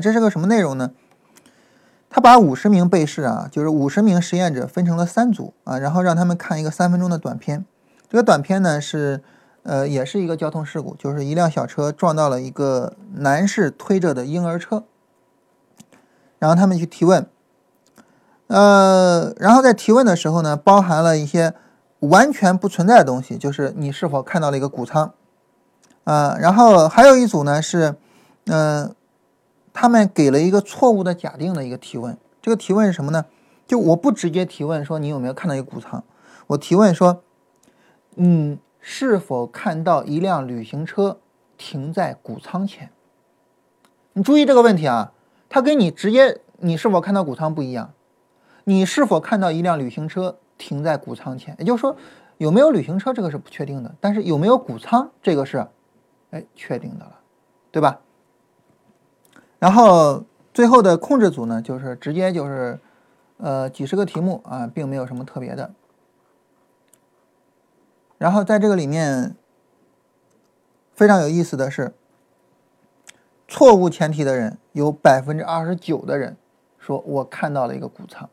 这是个什么内容呢？他把50名被试就是50名实验者分成了3组然后让他们看一个3分钟的短片。这个短片呢是也是一个交通事故，就是一辆小车撞到了一个男士推着的婴儿车，然后他们去提问然后在提问的时候呢包含了一些完全不存在的东西，就是你是否看到了一个谷仓然后还有一组呢是他们给了一个错误的假定的一个提问，这个提问是什么呢？就我不直接提问说你有没有看到一个谷仓，我提问说你是否看到一辆旅行车停在谷仓前。你注意这个问题它跟你直接你是否看到谷仓不一样，你是否看到一辆旅行车停在谷仓前，也就是说有没有旅行车这个是不确定的，但是有没有谷仓这个是确定的了，对吧？然后最后的控制组呢就是直接就是几十个题目并没有什么特别的。然后在这个里面非常有意思的是，错误前提的人有 29% 的人说我看到了一个谷仓，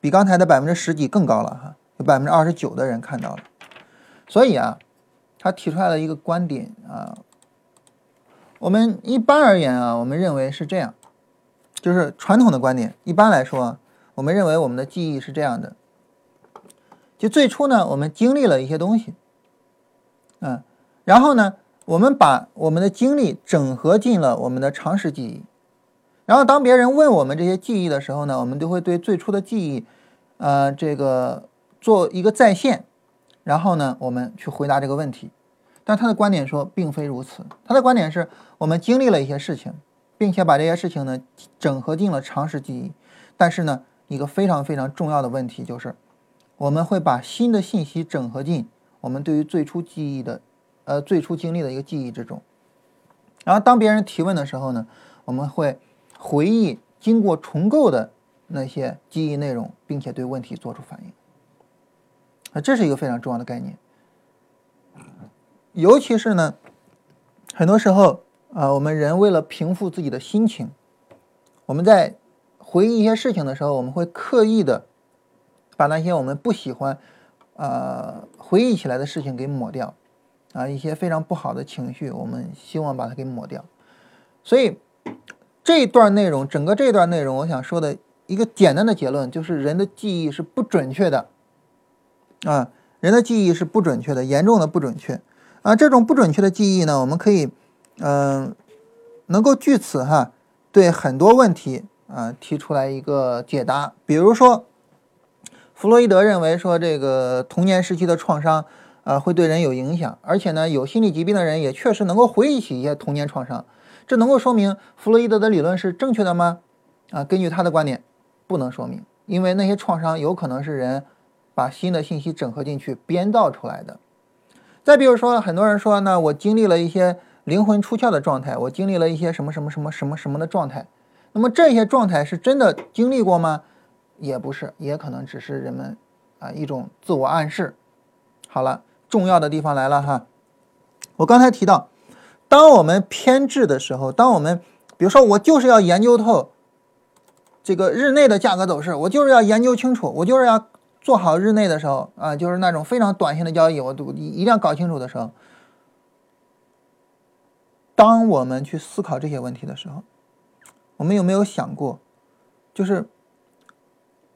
比刚才的10%几更高了有 29% 的人看到了。所以他提出来了一个观点我们一般而言我们认为是这样，就是传统的观点一般来说我们认为我们的记忆是这样的，就最初呢我们经历了一些东西然后呢我们把我们的经历整合进了我们的常识记忆，然后当别人问我们这些记忆的时候呢我们就会对最初的记忆这个做一个再现，然后呢我们去回答这个问题。但他的观点说并非如此，他的观点是我们经历了一些事情，并且把这些事情呢整合进了常识记忆，但是呢一个非常非常重要的问题就是我们会把新的信息整合进我们对于最初记忆的最初经历的一个记忆之中，然后当别人提问的时候呢我们会回忆经过重构的那些记忆内容，并且对问题做出反应这是一个非常重要的概念。尤其是呢很多时候我们人为了平复自己的心情，我们在回忆一些事情的时候我们会刻意的把那些我们不喜欢回忆起来的事情给抹掉一些非常不好的情绪我们希望把它给抹掉。所以这一段内容整个这一段内容我想说的一个简单的结论就是人的记忆是不准确的人的记忆是不准确的，严重的不准确这种不准确的记忆呢我们可以能够据此对很多问题提出来一个解答。比如说弗洛伊德认为说这个童年时期的创伤会对人有影响，而且呢有心理疾病的人也确实能够回忆起一些童年创伤，这能够说明弗洛伊德的理论是正确的吗？根据他的观点不能说明，因为那些创伤有可能是人把新的信息整合进去编造出来的。再比如说很多人说呢我经历了一些灵魂出窍的状态，我经历了一些什么什么什么什么什么的状态，那么这些状态是真的经历过吗？也不是，也可能只是人们一种自我暗示。好了，重要的地方来了哈，我刚才提到，当我们偏执的时候，当我们比如说我就是要研究透这个日内的价格走势，我就是要研究清楚，我就是要做好日内的时候啊，就是那种非常短线的交易，我一定要搞清楚的时候，当我们去思考这些问题的时候，我们有没有想过，就是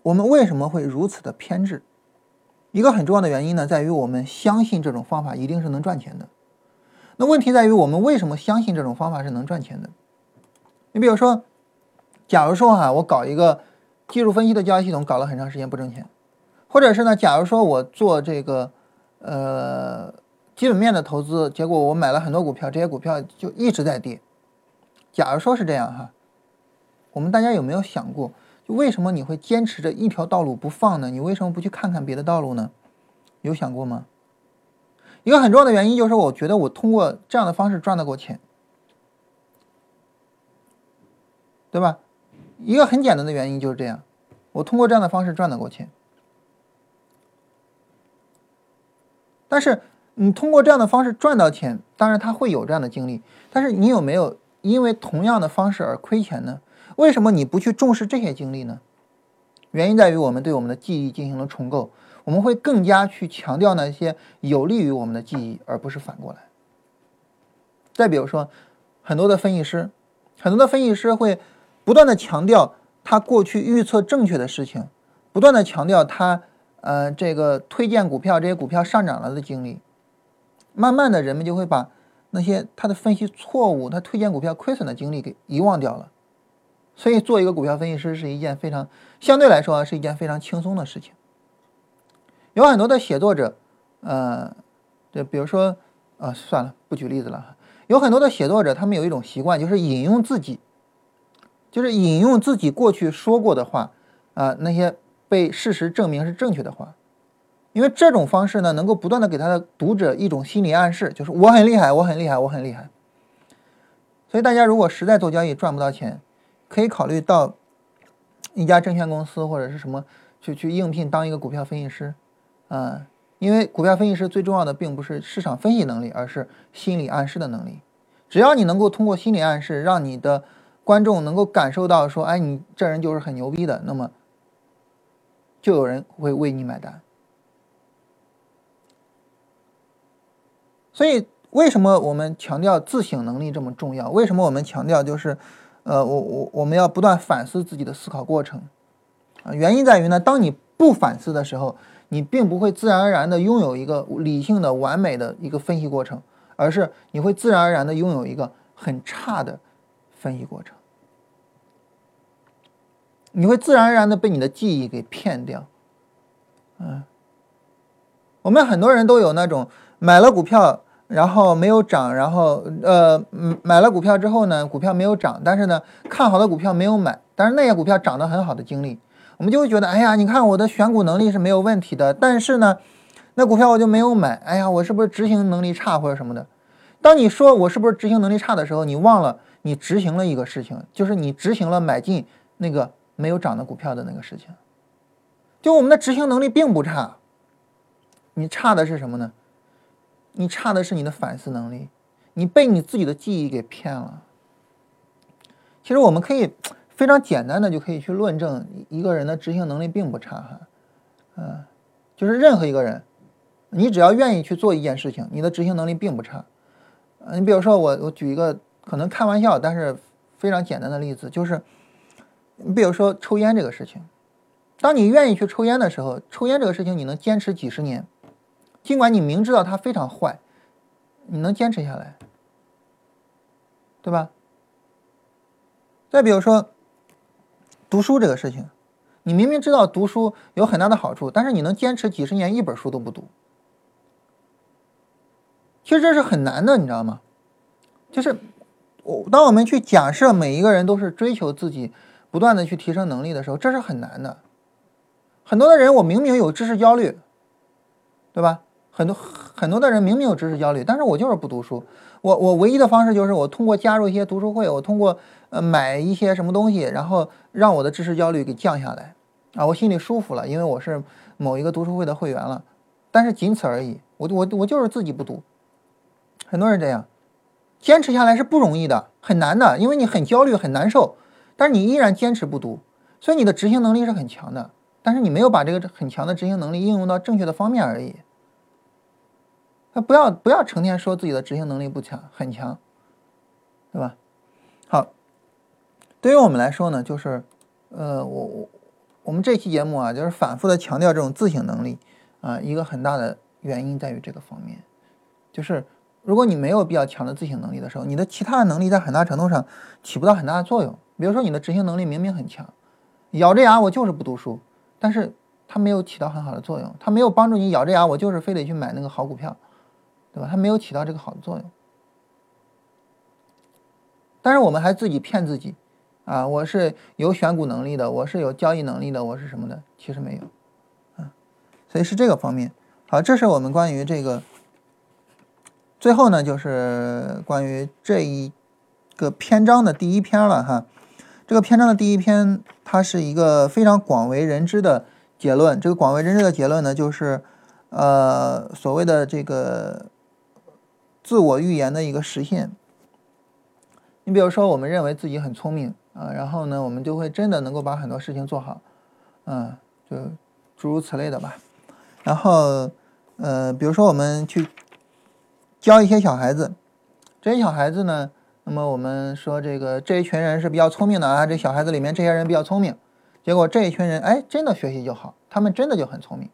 我们为什么会如此的偏执？一个很重要的原因呢，在于我们相信这种方法一定是能赚钱的。那问题在于我们为什么相信这种方法是能赚钱的？你比如说，假如说我搞一个技术分析的交易系统，搞了很长时间不挣钱，或者是呢，假如说我做这个基本面的投资，结果我买了很多股票，这些股票就一直在跌。假如说是这样我们大家有没有想过，就为什么你会坚持着一条道路不放呢？你为什么不去看看别的道路呢？有想过吗？一个很重要的原因就是我觉得我通过这样的方式赚得过钱，对吧？一个很简单的原因就是这样，我通过这样的方式赚得过钱。但是你通过这样的方式赚到钱，当然他会有这样的经历，但是你有没有因为同样的方式而亏钱呢？为什么你不去重视这些经历呢？原因在于我们对我们的记忆进行了重构，我们会更加去强调那些有利于我们的记忆，而不是反过来。再比如说，很多的分析师会不断的强调他过去预测正确的事情，不断的强调他这个推荐股票，这些股票上涨了的经历。慢慢的，人们就会把那些他的分析错误，他推荐股票亏损的经历给遗忘掉了。所以做一个股票分析师是一件非常相对来说是一件非常轻松的事情。有很多的写作者比如说算了，不举例子了。有很多的写作者他们有一种习惯，就是引用自己过去说过的话那些被事实证明是正确的话。因为这种方式呢，能够不断的给他的读者一种心理暗示，就是我很厉害，我很厉害，我很厉害。所以大家如果实在做交易赚不到钱，可以考虑到一家证券公司或者是什么去应聘当一个股票分析师因为股票分析师最重要的并不是市场分析能力，而是心理暗示的能力。只要你能够通过心理暗示让你的观众能够感受到说，哎，你这人就是很牛逼的，那么就有人会为你买单。所以为什么我们强调自省能力这么重要？为什么我们强调就是我们要不断反思自己的思考过程原因在于呢，当你不反思的时候，你并不会自然而然的拥有一个理性的完美的一个分析过程，而是你会自然而然的拥有一个很差的分析过程。你会自然而然的被你的记忆给骗掉我们很多人都有那种买了股票然后没有涨，然后买了股票之后呢，股票没有涨，但是呢看好的股票没有买，但是那些股票涨得很好的经历，我们就会觉得，哎呀，你看我的选股能力是没有问题的，但是呢那股票我就没有买，哎呀，我是不是执行能力差或者什么的。当你说我是不是执行能力差的时候，你忘了你执行了一个事情，就是你执行了买进那个没有涨的股票的那个事情。就我们的执行能力并不差，你差的是什么呢？你差的是你的反思能力，你被你自己的记忆给骗了。其实我们可以非常简单的就可以去论证一个人的执行能力并不差就是任何一个人，你只要愿意去做一件事情，你的执行能力并不差你比如说我举一个可能开玩笑但是非常简单的例子，就是比如说抽烟这个事情，当你愿意去抽烟的时候，抽烟这个事情你能坚持几十年，尽管你明知道它非常坏，你能坚持下来，对吧？再比如说读书这个事情，你明明知道读书有很大的好处，但是你能坚持几十年一本书都不读。其实这是很难的，你知道吗？就是当我们去假设每一个人都是追求自己不断的去提升能力的时候，这是很难的。很多的人我明明有知识焦虑，对吧？很多的人明明有知识焦虑，但是我就是不读书。我唯一的方式就是我通过加入一些读书会，我通过买一些什么东西，然后让我的知识焦虑给降下来。啊，我心里舒服了，因为我是某一个读书会的会员了，但是仅此而已。我就是自己不读。很多人这样，坚持下来是不容易的，很难的，因为你很焦虑，很难受，但是你依然坚持不读，所以你的执行能力是很强的，但是你没有把这个很强的执行能力应用到正确的方面而已。不要成天说自己的执行能力不强，很强，对吧？好，对于我们来说呢，就是我们这期节目啊，就是反复的强调这种自省能力啊，一个很大的原因在于这个方面，就是如果你没有比较强的自省能力的时候，你的其他的能力在很大程度上起不到很大的作用。比如说你的执行能力明明很强，咬着牙我就是不读书，但是它没有起到很好的作用，它没有帮助你咬着牙我就是非得去买那个好股票，对吧？它没有起到这个好的作用。但是我们还自己骗自己啊，我是有选股能力的，我是有交易能力的，我是什么的，其实没有啊，所以是这个方面。好，这是我们关于这个最后呢，就是关于这一个篇章的第一篇了哈。这个篇章的第一篇，它是一个非常广为人知的结论。这个广为人知的结论呢，就是所谓的这个自我预言的一个实现。你比如说，我们认为自己很聪明啊，然后呢，我们就会真的能够把很多事情做好，嗯，就诸如此类的吧。然后，比如说我们去教一些小孩子，这些小孩子呢，那么我们说这个这一群人是比较聪明的啊，这小孩子里面这些人比较聪明，结果这一群人哎真的学习就好，他们真的就很聪明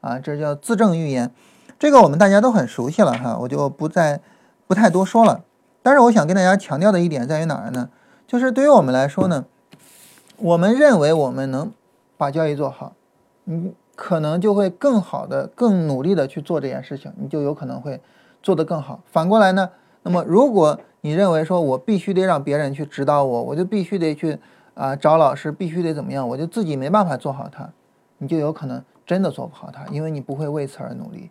啊，这叫自证预言。这个我们大家都很熟悉了哈，我就不太多说了。但是我想跟大家强调的一点在于哪儿呢？就是对于我们来说呢，我们认为我们能把交易做好，你可能就会更好的、更努力的去做这件事情，你就有可能会做得更好。反过来呢，那么如果你认为说我必须得让别人去指导我，我就必须得去找老师，必须得怎么样，我就自己没办法做好它，你就有可能真的做不好它，因为你不会为此而努力。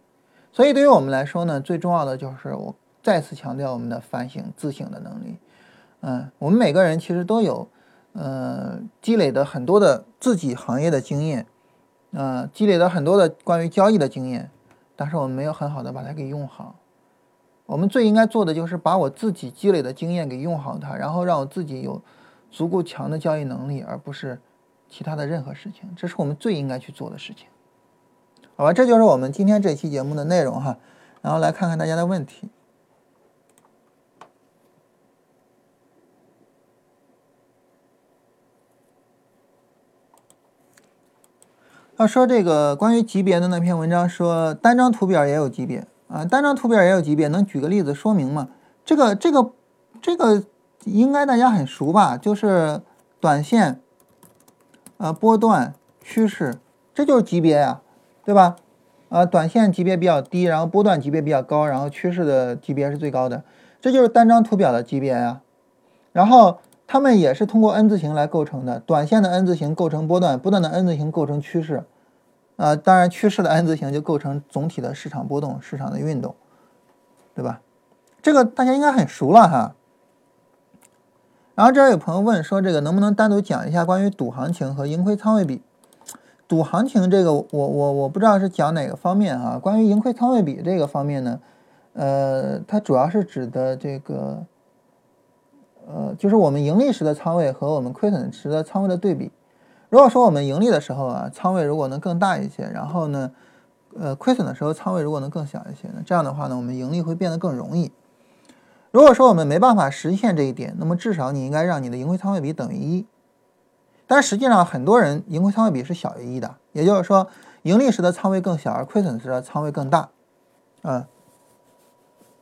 所以对于我们来说呢，最重要的就是我再次强调我们的反省自省的能力。我们每个人其实都有积累的很多的自己行业的经验，积累的很多的关于交易的经验，但是我们没有很好的把它给用好。我们最应该做的就是把我自己积累的经验给用好它，然后让我自己有足够强的交易能力，而不是其他的任何事情，这是我们最应该去做的事情。好吧，这就是我们今天这期节目的内容哈，然后来看看大家的问题。要说这个关于级别的那篇文章说单张图表也有级别啊，单张图表也有级别，能举个例子说明吗？这个应该大家很熟吧，就是短线波段趋势，这就是级别呀，对吧？短线级别比较低，然后波段级别比较高，然后趋势的级别是最高的，这就是单张图表的级别呀。然后它们也是通过 N 字形来构成的，短线的 N 字形构成波段，波段的 N 字形构成趋势，当然趋势的 N 字形就构成总体的市场波动、市场的运动，对吧？这个大家应该很熟了哈。然后这儿有朋友问说，这个能不能单独讲一下关于赌行情和盈亏仓位比？赌行情这个我不知道是讲哪个方面啊。关于盈亏仓位比这个方面呢，它主要是指的这个。就是我们盈利时的仓位和我们亏损时的仓位的对比。如果说我们盈利的时候啊，仓位如果能更大一些，然后呢，亏损的时候仓位如果能更小一些，那这样的话呢，我们盈利会变得更容易。如果说我们没办法实现这一点，那么至少你应该让你的盈亏仓位比等于1。但实际上很多人盈亏仓位比是小于1的，也就是说盈利时的仓位更小，而亏损时的仓位更大。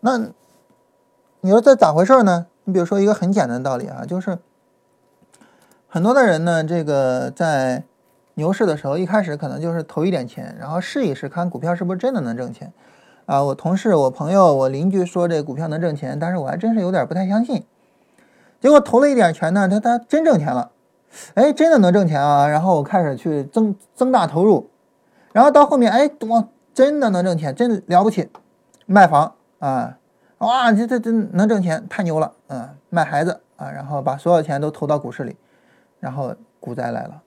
那你说这咋回事呢？你比如说一个很简单的道理啊，就是很多的人呢，这个在牛市的时候，一开始可能就是投一点钱，然后试一试看股票是不是真的能挣钱啊。我同事、我朋友、我邻居说这股票能挣钱，但是我还真是有点不太相信。结果投了一点钱呢，他真挣钱了，哎，真的能挣钱啊。然后我开始去增大投入，然后到后面，哎，我真的能挣钱，真了不起，卖房啊。哇，这能挣钱，太牛了！卖孩子啊，然后把所有钱都投到股市里，然后股灾来了。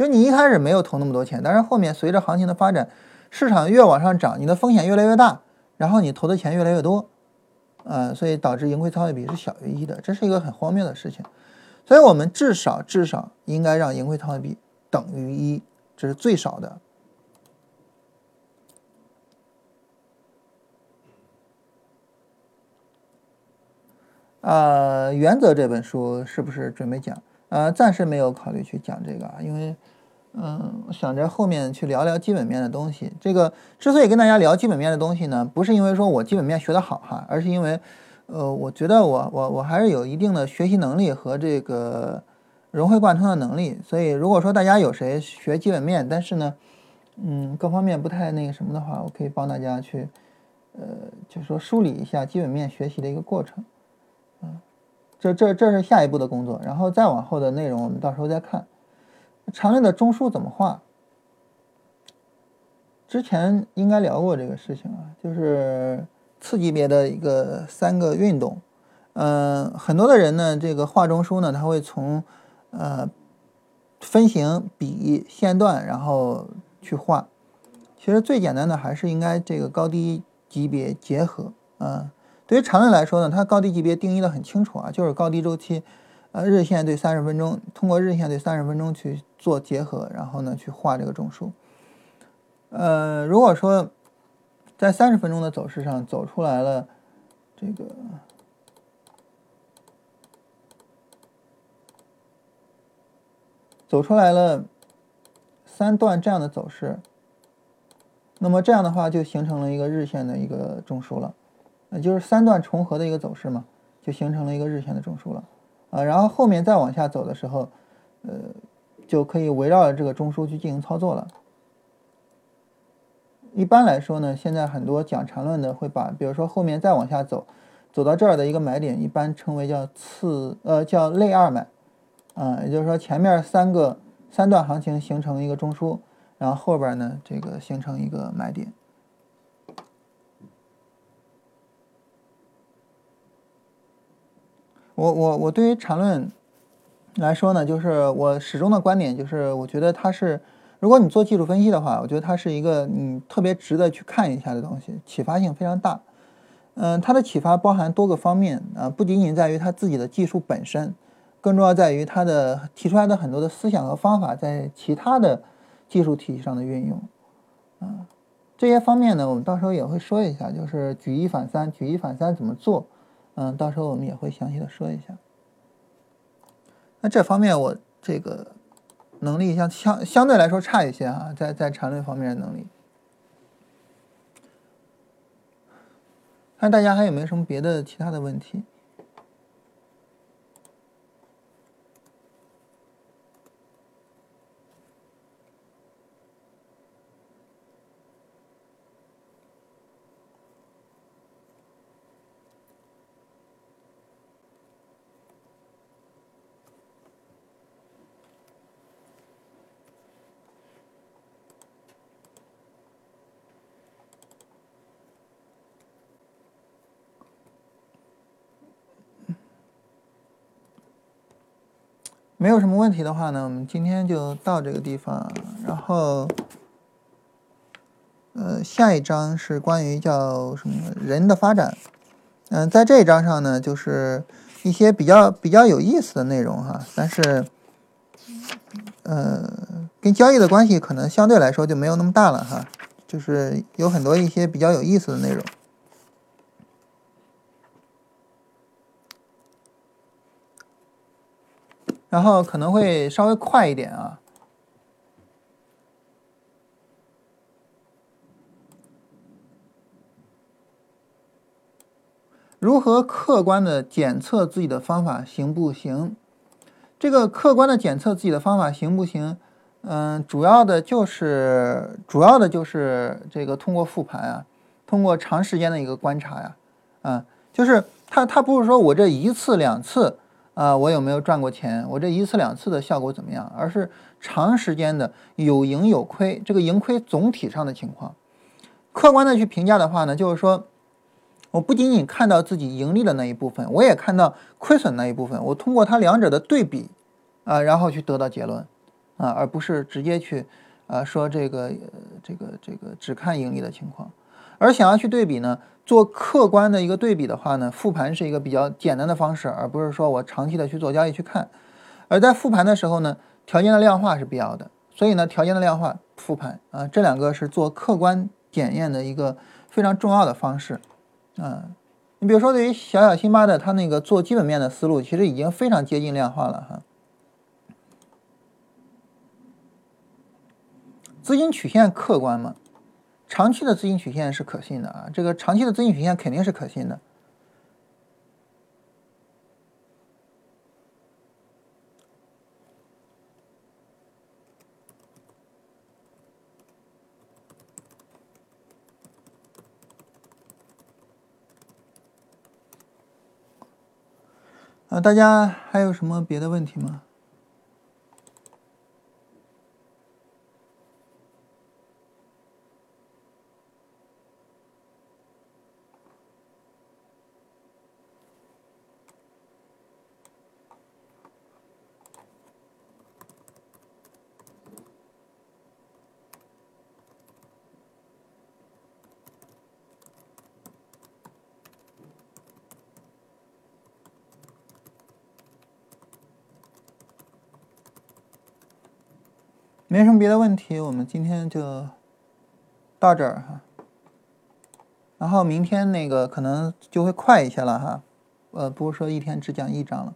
就是你一开始没有投那么多钱，但是后面随着行情的发展，市场越往上涨，你的风险越来越大，然后你投的钱越来越多，所以导致盈亏仓位比是小于一的，这是一个很荒谬的事情。所以我们至少应该让盈亏仓位比等于一，这是最少的。原则这本书是不是准备讲？暂时没有考虑去讲这个啊，因为想着后面去聊聊基本面的东西。这个之所以跟大家聊基本面的东西呢，不是因为说我基本面学得好哈，而是因为我觉得我还是有一定的学习能力和这个融会贯通的能力。所以如果说大家有谁学基本面，但是呢各方面不太那个什么的话，我可以帮大家去就说梳理一下基本面学习的一个过程。这是下一步的工作，然后再往后的内容我们到时候再看。长类的中枢怎么画？之前应该聊过这个事情啊，就是次级别的一个三个运动。很多的人呢，这个画中枢呢，他会从分形、比、线段，然后去画。其实最简单的还是应该这个高低级别结合啊。对于长类来说呢，它高低级别定义的很清楚啊，就是高低周期，日线对30分钟，通过日线对30分钟去做结合，然后呢去画这个中枢。如果说在30分钟的走势上走出来了这个三段这样的走势，那么这样的话就形成了一个日线的一个中枢了。就是三段重合的一个走势嘛，就形成了一个日线的中枢了啊。然后后面再往下走的时候，就可以围绕着这个中枢去进行操作了。一般来说呢，现在很多讲缠论的会把，比如说后面再往下走，走到这儿的一个买点，一般称为叫叫类二买啊。也就是说，前面三段行情形成一个中枢，然后后边呢这个形成一个买点。我对于缠论来说呢，就是我始终的观点就是，我觉得它是，如果你做技术分析的话，我觉得它是一个你特别值得去看一下的东西，启发性非常大。它的启发包含多个方面啊，不仅仅在于它自己的技术本身，更重要在于它的提出来的很多的思想和方法在其他的技术体系上的运用啊。这些方面呢，我们到时候也会说一下，就是举一反三，举一反三怎么做。到时候我们也会详细的说一下。那这方面我这个能力相对来说差一些啊，在缠论方面的能力。看大家还有没有什么别的其他的问题？没有什么问题的话呢，我们今天就到这个地方。然后下一章是关于叫什么人的发展。在这一章上呢，就是一些比较有意思的内容哈，但是跟交易的关系可能相对来说就没有那么大了哈，就是有很多一些比较有意思的内容。然后可能会稍微快一点啊，如何客观的检测自己的方法行不行？这个客观的检测自己的方法行不行？主要的就是这个通过复盘啊，通过长时间的一个观察呀，就是它不是说我这一次两次。我有没有赚过钱？我这一次两次的效果怎么样？而是长时间的有盈有亏，这个盈亏总体上的情况，客观的去评价的话呢，就是说，我不仅仅看到自己盈利的那一部分，我也看到亏损那一部分，我通过它两者的对比，然后去得到结论，啊，而不是直接去说这个只看盈利的情况。而想要去对比呢，做客观的一个对比的话呢，复盘是一个比较简单的方式，而不是说我长期的去做交易去看。而在复盘的时候呢，条件的量化是必要的，所以呢，条件的量化、复盘啊，这两个是做客观检验的一个非常重要的方式啊。你比如说，对于小小辛巴的他那个做基本面的思路，其实已经非常接近量化了哈。资金曲线客观吗？长期的资金曲线是可信的啊，这个长期的资金曲线肯定是可信的。大家还有什么别的问题吗？没什么别的问题，我们今天就到这儿哈。然后明天那个可能就会快一些了哈，不是说一天只讲一章了。